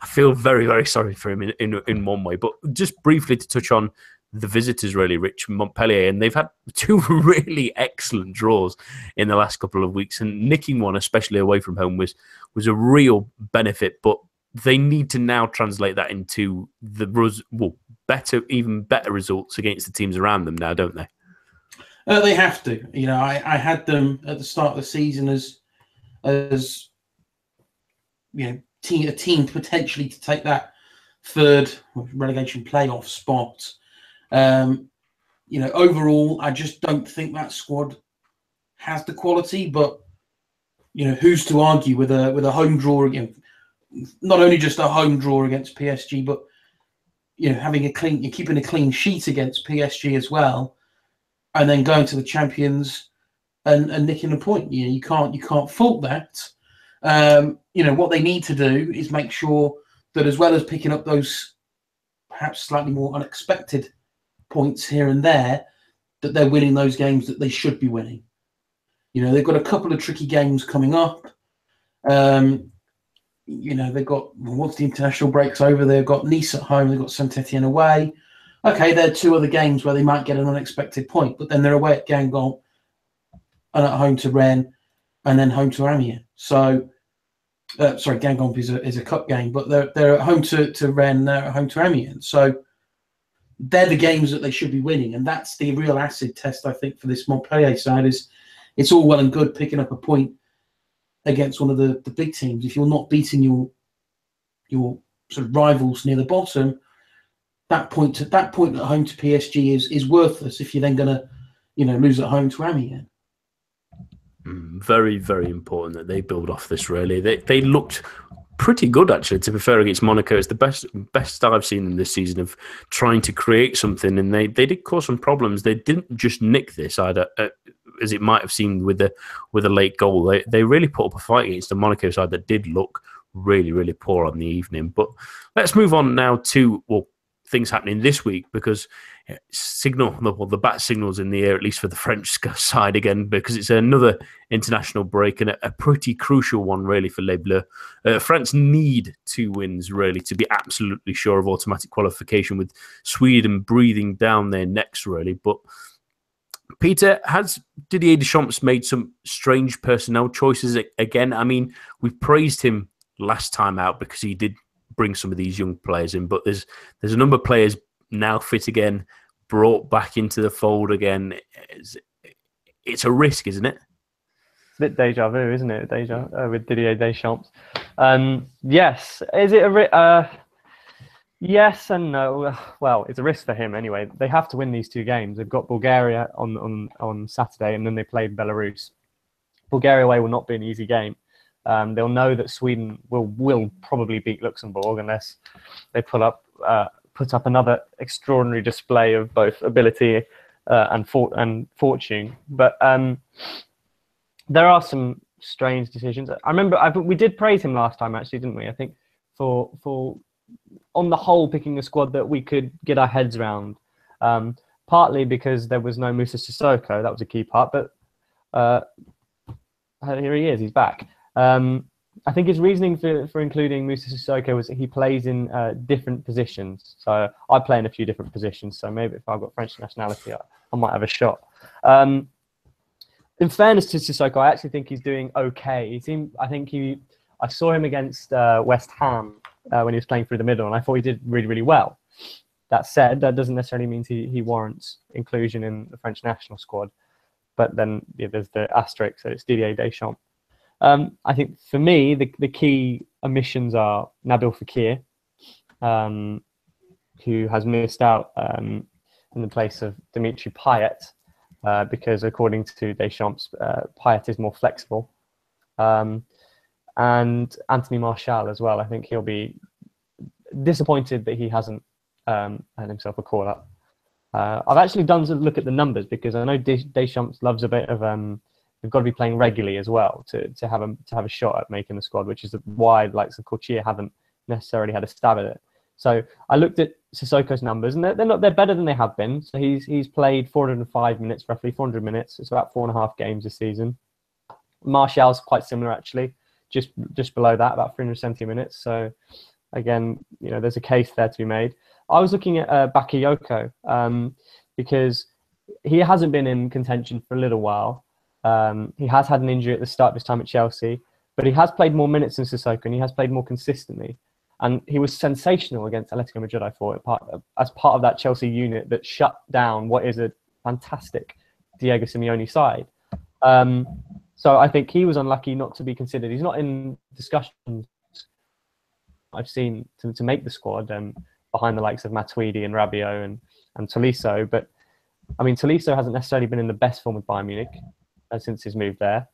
I feel very, very sorry for him in, in, in one way. But just briefly to touch on the visitors, really, Rich, Montpellier, and they've had two really excellent draws in the last couple of weeks, and nicking one, especially away from home, was was a real benefit. But they need to now translate that into the well, better, even better results against the teams around them now, don't they? Uh, they have to. You know, I, I had them at the start of the season as as you know, team, a team potentially to take that third relegation playoff spot. Um, you know, overall, I just don't think that squad has the quality. But you know, who's to argue with a with a home draw again? Not only just a home draw against P S G, but you know, having a clean, you're keeping a clean sheet against P S G as well, and then going to the champions and, and nicking a point. You know, you can't you can't fault that. Um, you know, what they need to do is make sure that as well as picking up those perhaps slightly more unexpected points here and there, that they're winning those games that they should be winning. You know, they've got a couple of tricky games coming up. Um, you know, they've got, once the international break's over, they've got Nice at home, they've got Saint-Etienne away. Okay, there are two other games where they might get an unexpected point, but then they're away at Guingamp and at home to Rennes and then home to Amiens. So, uh, sorry, Guingamp is a, is a cup game, but they're, they're at home to, to Rennes, they're at home to Amiens. So, they're the games that they should be winning, and that's the real acid test, I think, for this Montpellier side. Is it's all well and good picking up a point against one of the, the big teams. If you're not beating your your sort of rivals near the bottom, that point to that point at home to P S G is is worthless if you're then going to, you know, lose at home to Amiens. Very, very important that they build off this. Really, they they looked pretty good, actually, to be fair, against Monaco. It's the best best I've seen them this season of trying to create something, and they, they did cause some problems. They didn't just nick this either, uh, as it might have seemed with the with a late goal. They they really put up a fight against the Monaco side that did look really, really poor on the evening. But let's move on now to, well, things happening this week, because signal, well, the bat signal's in the air, at least for the French side again, because it's another international break and a, a pretty crucial one, really, for Les Bleus. Uh, France need two wins, really, to be absolutely sure of automatic qualification, with Sweden breathing down their necks, really. But Peter, has Didier Deschamps made some strange personnel choices again? I mean, we praised him last time out because he did bring some of these young players in, but there's there's a number of players now fit again, brought back into the fold again. It's, it's a risk, isn't it? It's a bit deja vu, isn't it? Deja uh, with Didier Deschamps. Um, yes, is it a risk? Uh, yes and no. Well, it's a risk for him anyway. They have to win these two games. They've got Bulgaria on on on Saturday, and then they played Belarus. Bulgaria away will not be an easy game. Um, they'll know that Sweden will will probably beat Luxembourg unless they pull up uh, put up another extraordinary display of both ability uh, and for and fortune. But um, there are some strange decisions. I remember I, we did praise him last time, actually, didn't we? I think for for on the whole picking a squad that we could get our heads around. Um, partly because there was no Moussa Sissoko, that was a key part. But uh, here he is, he's back. Um, I think his reasoning for, for including Moussa Sissoko was that he plays in uh, different positions. So I play in a few different positions. So maybe if I've got French nationality, I, I might have a shot. Um, in fairness to Sissoko, I actually think he's doing okay. He seemed, I think he, I saw him against uh, West Ham uh, when he was playing through the middle, and I thought he did really, really well. That said, that doesn't necessarily mean he, he warrants inclusion in the French national squad. But then yeah, there's the asterisk, so it's Didier Deschamps. Um, I think for me, the, the key omissions are Nabil Fekir, um, who has missed out um, in the place of Dimitri Payet, uh, because according to Deschamps, uh, Payet is more flexible. Um, and Anthony Martial as well. I think he'll be disappointed that he hasn't um, had himself a call-up. Uh, I've actually done a look at the numbers, because I know Deschamps loves a bit of... Um, They've got to be playing regularly as well to, to have a to have a shot at making the squad, which is why likes of Courtier haven't necessarily had a stab at it. So I looked at Sissoko's numbers, and they're, they're not they're better than they have been. So he's he's played four hundred five minutes, roughly four hundred minutes. It's about four and a half games this season. Martial's quite similar, actually, just just below that, about three hundred seventy minutes. So again, you know, there's a case there to be made. I was looking at uh, Bakayoko um, because he hasn't been in contention for a little while. Um, he has had an injury at the start of his time at Chelsea, but he has played more minutes than Sissoko, and he has played more consistently. And he was sensational against Atletico Madrid, I thought, as part of that Chelsea unit that shut down what is a fantastic Diego Simeone side. Um, so I think he was unlucky not to be considered. He's not in discussions I've seen to, to make the squad um, behind the likes of Matuidi and Rabiot and, and Tolisso. But, I mean, Tolisso hasn't necessarily been in the best form with Bayern Munich since his move there.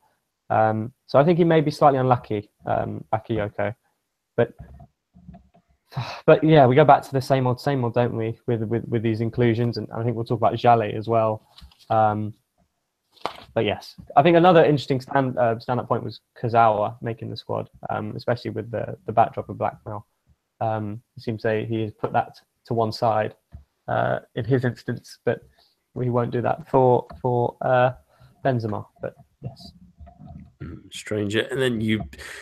Um, so I think he may be slightly unlucky, um, Bakayoko. But but yeah, we go back to the same old, same old, don't we, with with, with these inclusions. And I think we'll talk about Jallet as well. Um, but yes, I think another interesting stand, uh, stand-up point was Kazawa making the squad, um, especially with the, the backdrop of Blackmail. Um, it seems to he has put that to one side uh, in his instance, but we won't do that for... for uh, Benzema, but yes. Stranger. And then you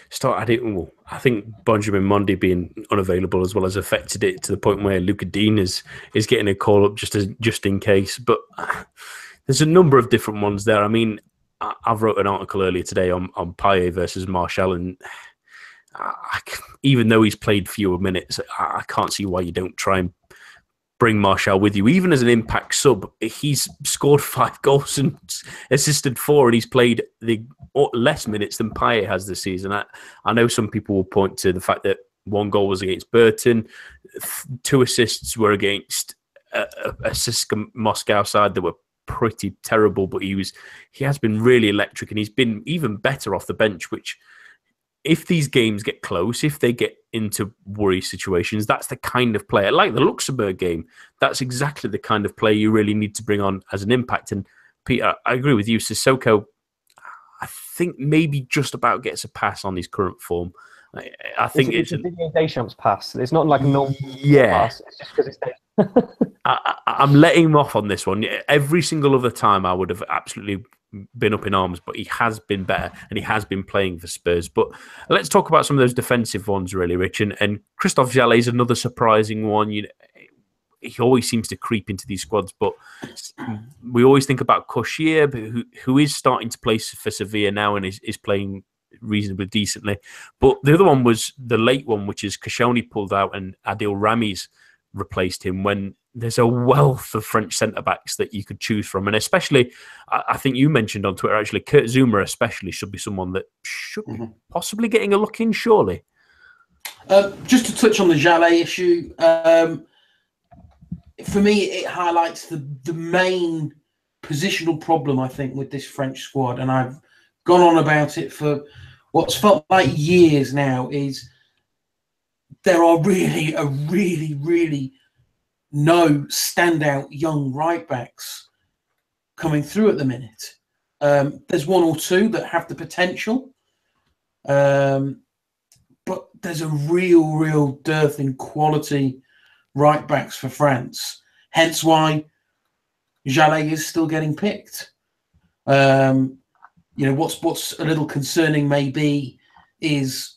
start adding, well, I think Benjamin Mendy being unavailable as well has affected it to the point where Luca Dean is, is getting a call up just as, just in case. But uh, there's a number of different ones there. I mean, I, I've wrote an article earlier today on, on Payet versus Martial, and I, even though he's played fewer minutes, I, I can't see why you don't try and bring Martial with you. Even as an impact sub, he's scored five goals and assisted four, and he's played the less minutes than Payet has this season. I, I know some people will point to the fact that one goal was against Burton, two assists were against a, a C S K A Moscow side that were pretty terrible, but he was he has been really electric, and he's been even better off the bench, which if these games get close, if they get into worry situations, that's the kind of player, like the Luxembourg game, that's exactly the kind of player you really need to bring on as an impact. And Peter, I agree with you. Sissoko, I think maybe just about gets a pass on his current form. I, I think it's, it's, it's a Didier Deschamps pass. It's not like a normal yeah. pass. It's just because it's Deschamps. I, I, I'm letting him off on this one. Every single other time I would have absolutely been up in arms, but he has been better and he has been playing for Spurs. But let's talk about some of those defensive ones really, Rich. And, and Christophe Jallet's another surprising one. You know, he always seems to creep into these squads, but we always think about Koscielny, who, who is starting to play for Sevilla now and is, is playing reasonably decently. But the other one was the late one, which is Koscielny pulled out and Adil Rami's replaced him, when there's a wealth of French centre-backs that you could choose from. And especially, I think you mentioned on Twitter, actually, Kurt Zouma especially should be someone that should mm-hmm. be possibly getting a look in, surely. Uh, just to touch on the Jallet issue, um, for me, it highlights the, the main positional problem, I think, with this French squad. And I've gone on about it for what's felt like years now, is there are really, a really, really no standout young right-backs coming through at the minute. Um, there's one or two that have the potential, um, but there's a real, real dearth in quality right-backs for France, hence why Jallet is still getting picked. Um, you know, what's what's a little concerning maybe is,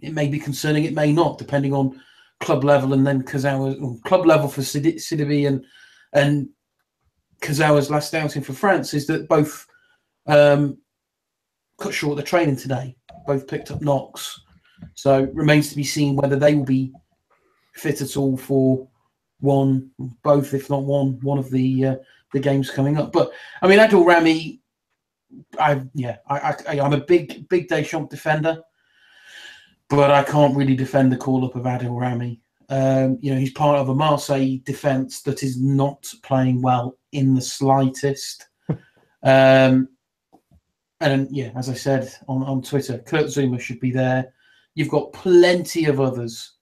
it may be concerning, it may not, depending on club level, and then Kazawa, club level for Sidibe and and Kazawa's last outing for France, is that both um, cut short the training today, both picked up knocks. So remains to be seen whether they will be fit at all for one, both, if not one, one of the uh, the games coming up. But I mean, Adil Rami, I yeah, I, I I'm a big big Deschamps defender, but I can't really defend the call-up of Adil Rami. Um, you know, he's part of a Marseille defence that is not playing well in the slightest. um, and, yeah, as I said on, on Twitter, Kurt Zouma should be there. You've got plenty of others,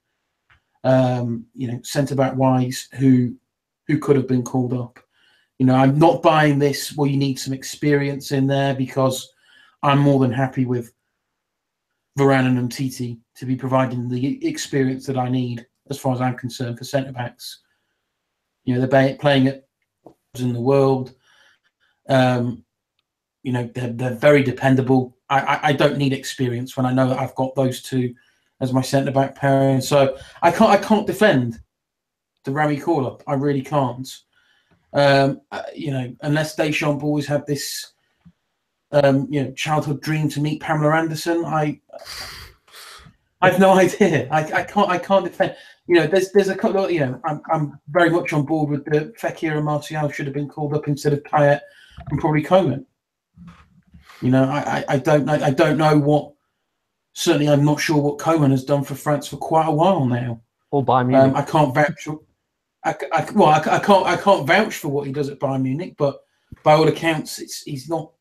um, you know, centre-back-wise, who who could have been called up. You know, I'm not buying this, well, you need some experience in there, because I'm more than happy with Varane and Umtiti to be providing the experience that I need, as far as I'm concerned, for centre-backs. You know, they're playing at in the world. Um, you know, they're, they're very dependable. I, I, I don't need experience when I know that I've got those two as my centre-back pairing. So I can't I can't defend the Rami call-up. I really can't. Um, you know, unless Deschamps always had this Um, you know, childhood dream to meet Pamela Anderson. I, I've no idea. I, I can't. I can't defend. You know, there's there's a couple. You know, I'm I'm very much on board with the Fekir and Martial should have been called up instead of Payet and probably Coman. You know, I, I, I don't know. I don't know what. Certainly, I'm not sure what Coman has done for France for quite a while now. Or Bayern Munich. Um, I can't vouch. I, I well, I, I can't. I can't vouch for what he does at Bayern Munich, but by all accounts, it's he's not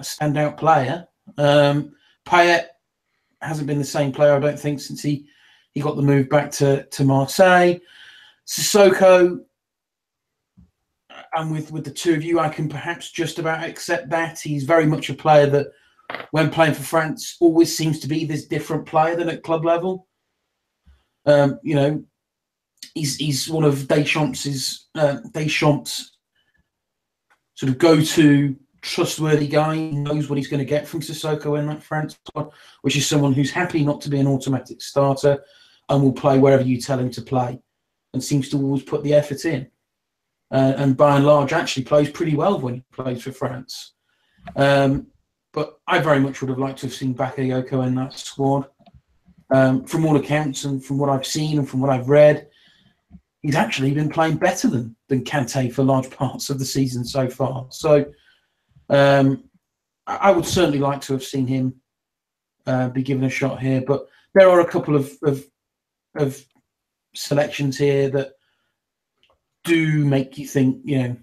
a standout player. Um, Payet hasn't been the same player, I don't think, since he, he got the move back to, to Marseille. Sissoko, and with, with the two of you, I can perhaps just about accept that. He's very much a player that, when playing for France, always seems to be this different player than at club level. Um, you know, he's he's one of Deschamps' uh, Deschamps' sort of go-to trustworthy guy. He knows what he's going to get from Sissoko in that France squad, which is someone who's happy not to be an automatic starter and will play wherever you tell him to play, and seems to always put the effort in. Uh, and by and large, actually plays pretty well when he plays for France. Um, but I very much would have liked to have seen Bakayoko in that squad. Um, from all accounts and from what I've seen and from what I've read, he's actually been playing better than than Kanté for large parts of the season so far. So Um, I would certainly like to have seen him uh, be given a shot here, but there are a couple of, of of selections here that do make you think, you know,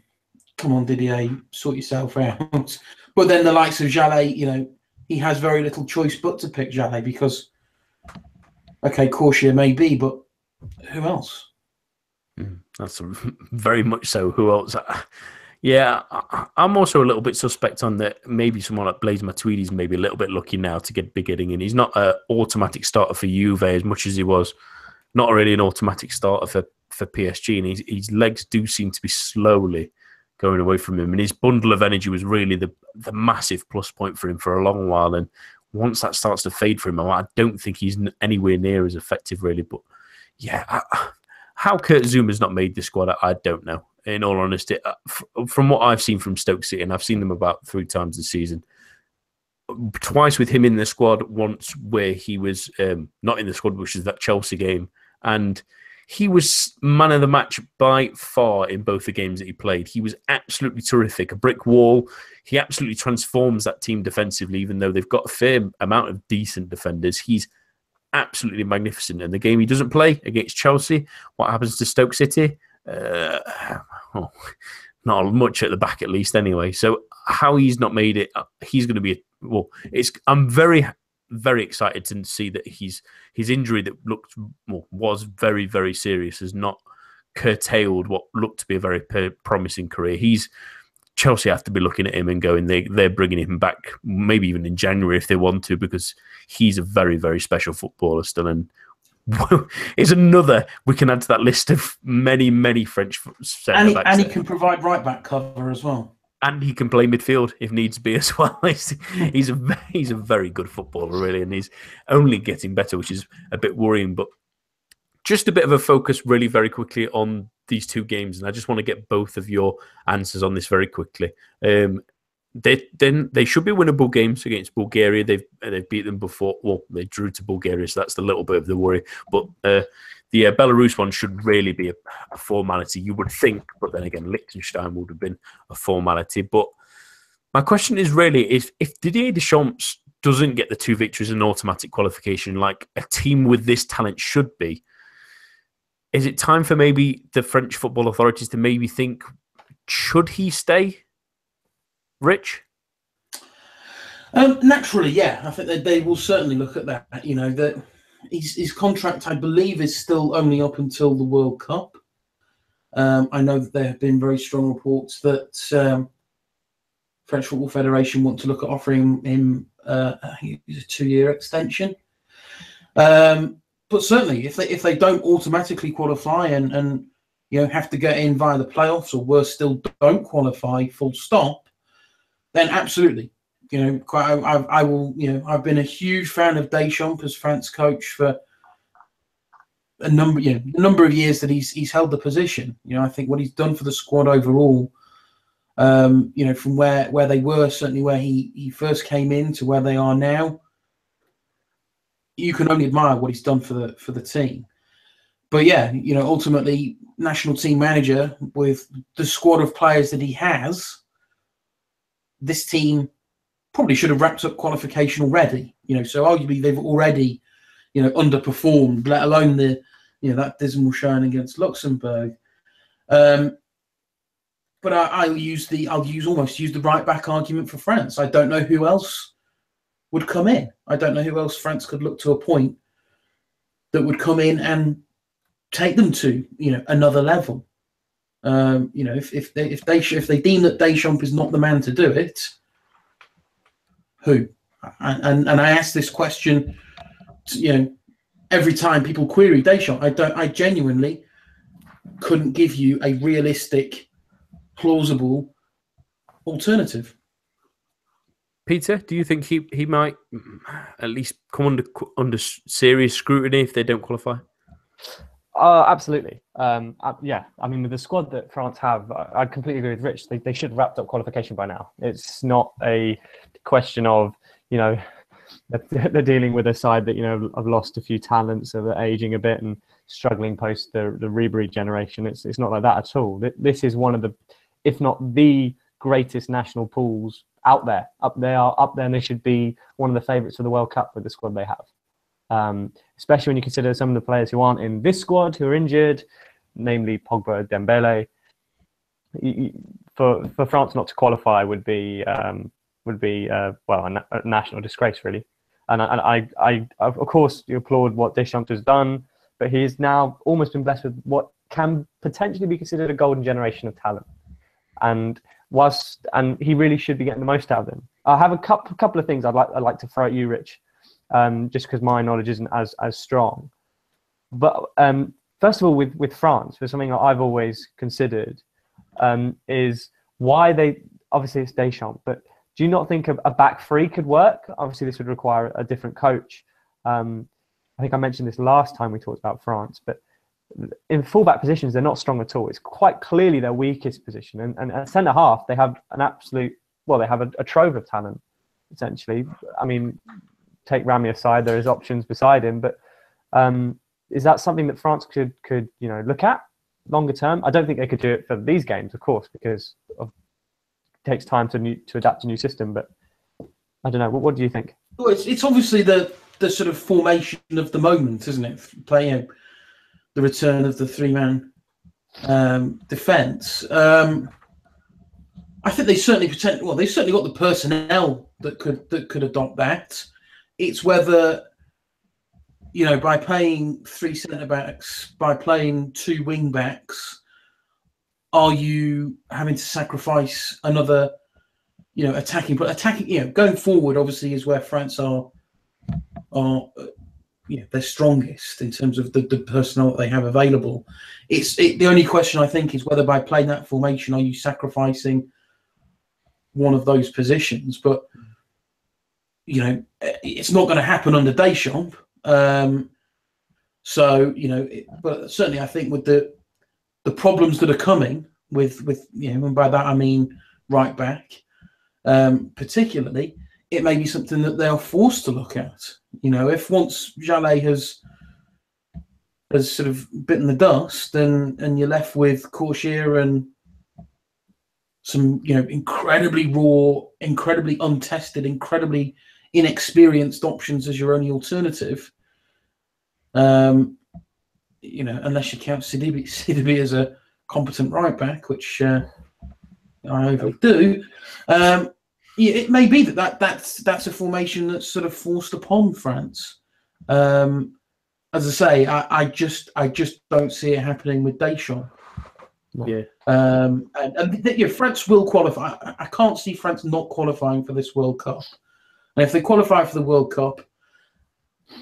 come on, Didier, sort yourself out. But then the likes of Jallet, you know, he has very little choice but to pick Janet because, okay, Corsia may be, but who else? That's very much so. Who else? Yeah, I'm also a little bit suspect on that. Maybe someone like Blaise Matuidi's maybe a little bit lucky now to get be getting in. He's not an automatic starter for Juve as much as he was. Not really an automatic starter for, for P S G, and his, his legs do seem to be slowly going away from him. And his bundle of energy was really the the massive plus point for him for a long while. And once that starts to fade for him, I don't think he's anywhere near as effective, really. But yeah, I, how Kurt Zuma's not made the squad, I, I don't know. In all honesty, from what I've seen from Stoke City, and I've seen them about three times this season. Twice with him in the squad, once where he was um, not in the squad, which is that Chelsea game. And he was man of the match by far in both the games that he played. He was absolutely terrific. A brick wall. He absolutely transforms that team defensively, even though they've got a fair amount of decent defenders. He's absolutely magnificent. And the game he doesn't play against Chelsea, what happens to Stoke City? Uh, oh, not much at the back, at least, anyway. So how he's not made it, he's going to be... Well, it's. I'm very, very excited to see that he's his injury that looked well, was very, very serious has not curtailed what looked to be a very per promising career. He's Chelsea have to be looking at him and going, they they're bringing him back, maybe even in January if they want to, because he's a very, very special footballer still. And it's another we can add to that list of many, many French centre backs. And he, and he can provide right back cover as well. And he can play midfield if needs be as well. He's a he's a very good footballer, really, and he's only getting better, which is a bit worrying. But just a bit of a focus, really, very quickly on these two games, and I just want to get both of your answers on this very quickly. Um, they then they should be winnable games against Bulgaria. They've they've beat them before. Well, they drew to Bulgaria, so that's the little bit of the worry. But uh, the uh, Belarus one should really be a, a formality, you would think. But then again, Liechtenstein would have been a formality. But my question is really, if, if Didier Deschamps doesn't get the two victories and automatic qualification, like a team with this talent should be, is it time for maybe the French football authorities to maybe think, should he stay? Rich? Um, naturally, yeah. I think they, they will certainly look at that. You know, that... His, his contract, I believe, is still only up until the World Cup. Um, I know that there have been very strong reports that um, French Football Federation want to look at offering him uh, a two-year extension. Um, but certainly, if they if they don't automatically qualify and and you know have to get in via the playoffs, or worse still, don't qualify, full stop, then absolutely. You know, quite, I, I will. You know, I've been a huge fan of Deschamps as France coach for a number, you know, a number of years that he's he's held the position. You know, I think what he's done for the squad overall, um, you know, from where where they were, certainly where he he first came in to where they are now, you can only admire what he's done for the for the team. But yeah, you know, ultimately, national team manager with the squad of players that he has, this team probably should have wrapped up qualification already, you know, so arguably they've already, you know, underperformed, let alone the, you know, that dismal showing against Luxembourg. Um, but I, I'll use the, I'll use almost use the right back argument for France. I don't know who else would come in. I don't know who else France could look to appoint that would come in and take them to, you know, another level. Um, you know, if, if they, if they, if they deem that Deschamps is not the man to do it, who? And, and and I ask this question, you know, every time people query Deschamps. I don't. I genuinely couldn't give you a realistic, plausible alternative. Peter, do you think he he might at least come under under serious scrutiny if they don't qualify? Uh, absolutely. Um, uh, yeah, I mean, with the squad that France have, I, I completely agree with Rich. They, they should have wrapped up qualification by now. It's not a question of, you know, they're, they're dealing with a side that, you know, have lost a few talents, so they're aging a bit and struggling post the, the Ribery generation. It's, it's not like that at all. This is one of the, if not the greatest national pools out there. Up, they are up there and they should be one of the favourites for the World Cup with the squad they have. Um, especially when you consider some of the players who aren't in this squad who are injured, namely Pogba, Dembele. For for France not to qualify would be um, would be uh, well, a, na a national disgrace, really. And, and I, I, I, of course, you applaud what Deschamps has done, but he's now almost been blessed with what can potentially be considered a golden generation of talent. And whilst, and he really should be getting the most out of them. I have a couple, couple of things I'd like, I'd like to throw at you, Rich, um, just because my knowledge isn't as, as strong. But um, first of all, with, with France, for something that I've always considered um, is why they, obviously it's Deschamps, but do you not think a, a back three could work? Obviously, this would require a different coach. Um, I think I mentioned this last time we talked about France, but in fullback positions, they're not strong at all. It's quite clearly their weakest position. And, and at centre half, they have an absolute, well, they have a, a trove of talent, essentially. I mean, take Rami aside, there is options beside him, but um, is that something that France could, could, you know, look at longer term? I don't think they could do it for these games, of course, because of takes time to new, to adapt to a new system, but I don't know. What, what do you think? Well, it's, it's obviously the the sort of formation of the moment, isn't it? Playing out the return of the three man um, defence. Um, I think they certainly pretend. Well, they've certainly got the personnel that could that could adopt that. It's whether, you know, by playing three centre backs, by playing two wing backs, are you having to sacrifice another, you know, attacking? But attacking, you know, going forward, obviously, is where France are, are, you know, their strongest in terms of the, the personnel that they have available. It's it, the only question I think is whether by playing that formation, are you sacrificing one of those positions? But you know, it's not going to happen under Deschamps. Um, so you know, it, but certainly, I think with the the problems that are coming with, with you know, and by that I mean right back, um, particularly, it may be something that they are forced to look at. You know, if once Jallet has has sort of bitten the dust, and and you're left with Corsier and some, you know, incredibly raw, incredibly untested, incredibly inexperienced options as your only alternative. Um. You know, unless you count Sidibe, Sidibe as a competent right back, which uh, I overly do, um, yeah, it may be that, that that's that's a formation that's sort of forced upon France. Um, as I say, I, I just I just don't see it happening with Deschamps. Yeah, um, and, and yeah, France will qualify. I, I can't see France not qualifying for this World Cup. And if they qualify for the World Cup,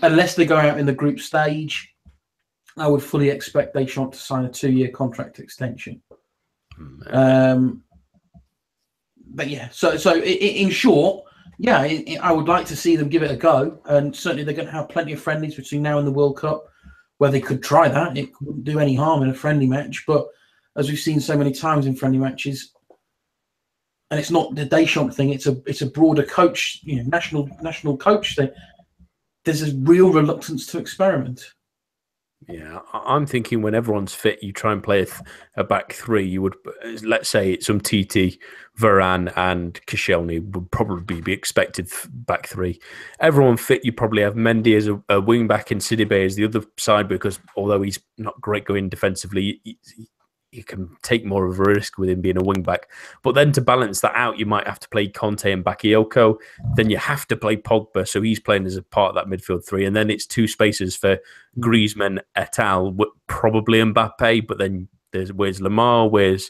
unless they go out in the group stage, I would fully expect Deschamps to sign a two-year contract extension. Um, but yeah, so so in short, yeah, I would like to see them give it a go, and certainly they're going to have plenty of friendlies between now and the World Cup where they could try that. It wouldn't do any harm in a friendly match, but as we've seen so many times in friendly matches, and it's not the Deschamps thing; it's a it's a broader coach, you know, national national coach thing. There's a real reluctance to experiment. Yeah, I'm thinking when everyone's fit, you try and play a, a back three. You would, let's say it's Umtiti, Varane and Koscielny would probably be expected back three. Everyone fit, you probably have Mendy as a, a wing back and Sidibe as the other side, because although he's not great going defensively, he, he, you can take more of a risk with him being a wing-back. But then to balance that out, you might have to play Conte and Bakayoko. Then you have to play Pogba, so he's playing as a part of that midfield three. And then it's two spaces for Griezmann, et al., probably Mbappe, but then there's where's Lamar, where's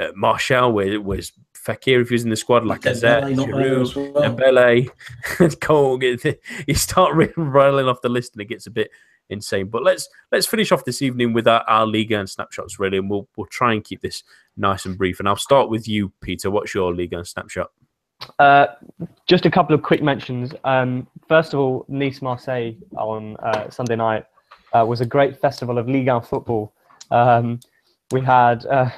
uh, Martial, where, where's Fekir if he was in the squad, like Lacazette, Giroud, Dembele, Cole. You start rattling off the list and it gets a bit insane. But let's let's finish off this evening with our, our Liga and snapshots, really, and we'll we'll try and keep this nice and brief. And I'll start with you, Peter. What's your Liga and snapshot? Uh, just a couple of quick mentions. Um, first of all, Nice Marseille on uh, Sunday night uh, was a great festival of Liga football. Um, we had uh,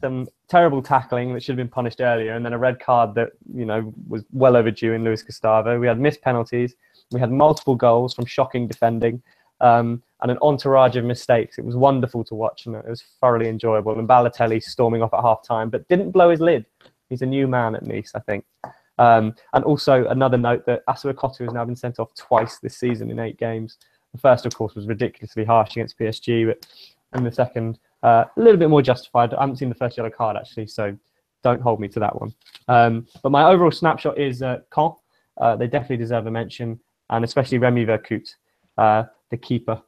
some terrible tackling that should have been punished earlier, and then a red card that, you know, was well overdue in Luis Gustavo. We had missed penalties. We had multiple goals from shocking defending. Um, and an entourage of mistakes. It was wonderful to watch, and it was thoroughly enjoyable. And Balotelli storming off at half-time, but didn't blow his lid. He's a new man at Nice, I think. Um, and also another note that Asuakotu has now been sent off twice this season in eight games. The first, of course, was ridiculously harsh against P S G, but and the second, uh, a little bit more justified. I haven't seen the first yellow card, actually, so don't hold me to that one. Um, but my overall snapshot is uh, Caen. Uh, they definitely deserve a mention, and especially Remy Vercoute, uh, the keeper.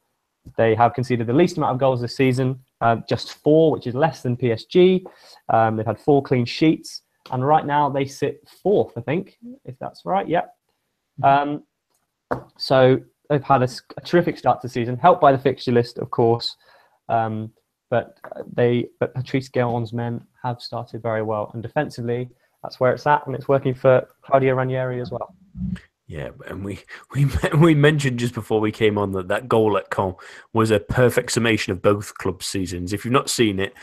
They have conceded the least amount of goals this season, uh, just four, which is less than P S G. Um, they've had four clean sheets, and right now they sit fourth, I think, if that's right. Yeah. Um, so they've had a, a terrific start to the season, helped by the fixture list, of course. Um, but they, but Patrice Guéhon's men have started very well, and defensively, that's where it's at, and it's working for Claudio Ranieri as well. Yeah, and we, we we mentioned just before we came on that that goal at Caen was a perfect summation of both clubs' seasons. If you've not seen it,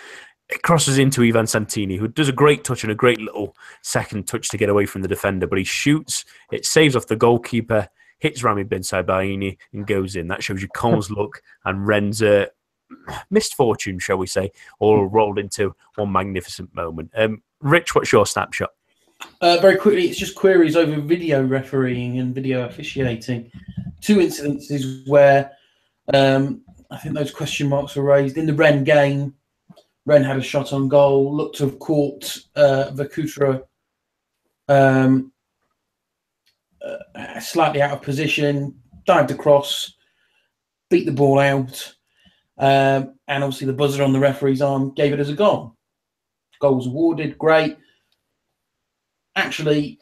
it crosses into Ivan Santini, who does a great touch and a great little second touch to get away from the defender, but he shoots, it saves off the goalkeeper, hits Rami Bensebaini and goes in. That shows you Caen's luck and Rennes' uh, misfortune, shall we say, all rolled into one magnificent moment. Um, Rich, what's your snapshot? Uh, very quickly, it's just queries over video refereeing and video officiating. Two incidences where um, I think those question marks were raised. In the Rennes game, Rennes had a shot on goal, looked to have caught uh, Vercoutre um, uh, slightly out of position, dived across, beat the ball out, um, and obviously the buzzer on the referee's arm gave it as a goal. Goal was awarded, great. Actually,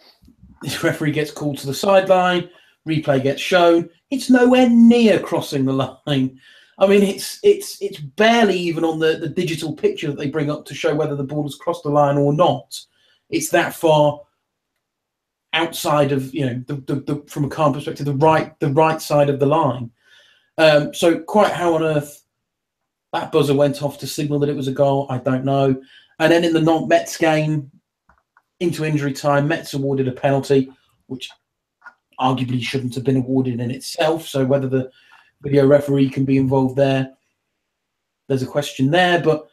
this referee gets called to the sideline, replay gets shown. It's nowhere near crossing the line. I mean, it's it's it's barely even on the, the digital picture that they bring up to show whether the ball has crossed the line or not. It's that far outside of, you know, the, the, the, from a Caen perspective, the right the right side of the line. Um, so quite how on earth that buzzer went off to signal that it was a goal, I don't know. And then in the Nantes-Metz game, into injury time, Metz awarded a penalty, which arguably shouldn't have been awarded in itself. So whether the video referee can be involved there, there's a question there. But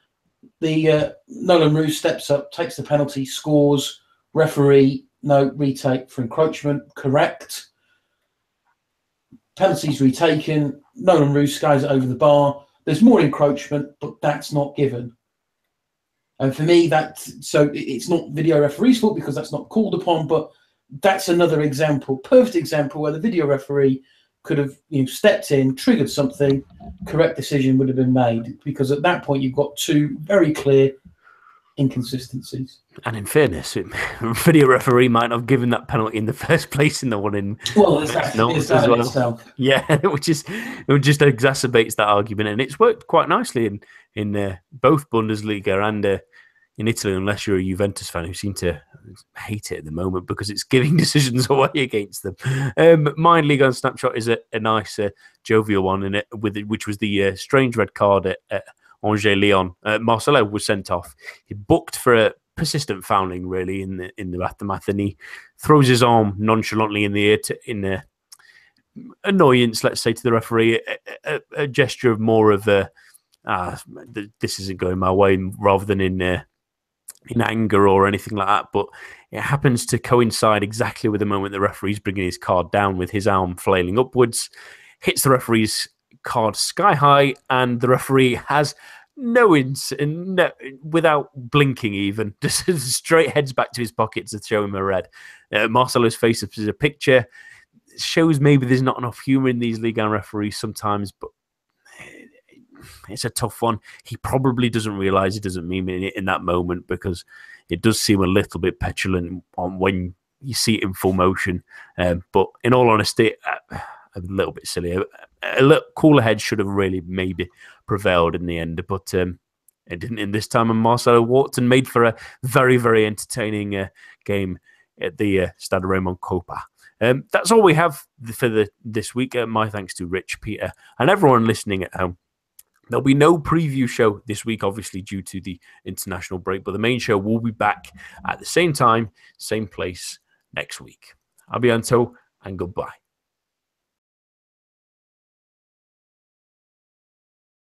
the uh, Nolan Roux steps up, takes the penalty, scores, referee, no, retake for encroachment, correct. Penalty's retaken, Nolan Roux skies it over the bar. There's more encroachment, but that's not given. And for me, that's, so it's not video referee's fault because that's not called upon, but that's another example, perfect example, where the video referee could have, you know, stepped in, triggered something, correct decision would have been made, because at that point you've got two very clear inconsistencies. And in fairness, it, video referee might not have given that penalty in the first place in the one in well, exactly, North as well. Itself. Yeah, which is it just exacerbates that argument, and it's worked quite nicely in in uh, both Bundesliga and uh, in Italy, unless you're a Juventus fan who seem to hate it at the moment because it's giving decisions away against them. Um, my league on snapshot is a, a nice uh, jovial one, in it with which was the uh, strange red card at. at Angers Lyon. Uh, Marcelo was sent off. He booked for a persistent fouling, really, in the in the aftermath, and he throws his arm nonchalantly in the air to, in a annoyance, let's say, to the referee, a, a, a gesture of more of a ah, this isn't going my way, rather than in uh, in anger or anything like that. But it happens to coincide exactly with the moment the referee's bringing his card down, with his arm flailing upwards, hits the referee's card sky high, and the referee has no ins and no, without blinking even, just straight heads back to his pocket to throw him a red. Uh, Marcelo's face is a picture. It shows maybe there's not enough humour in these league and referees sometimes, but it's a tough one. He probably doesn't realise he doesn't mean it in that moment, because it does seem a little bit petulant on when you see it in full motion. Uh, but in all honesty, uh, a little bit silly. A, a little cooler head should have really maybe prevailed in the end, but um, it didn't in this time. And Marcelo walked and made for a very, very entertaining uh, game at the uh, Stade Raymond Kopa. Um, that's all we have for the, this week. Uh, my thanks to Rich, Peter, and everyone listening at home. There'll be no preview show this week, obviously, due to the international break, but the main show will be back at the same time, same place next week. A bientôt, and goodbye.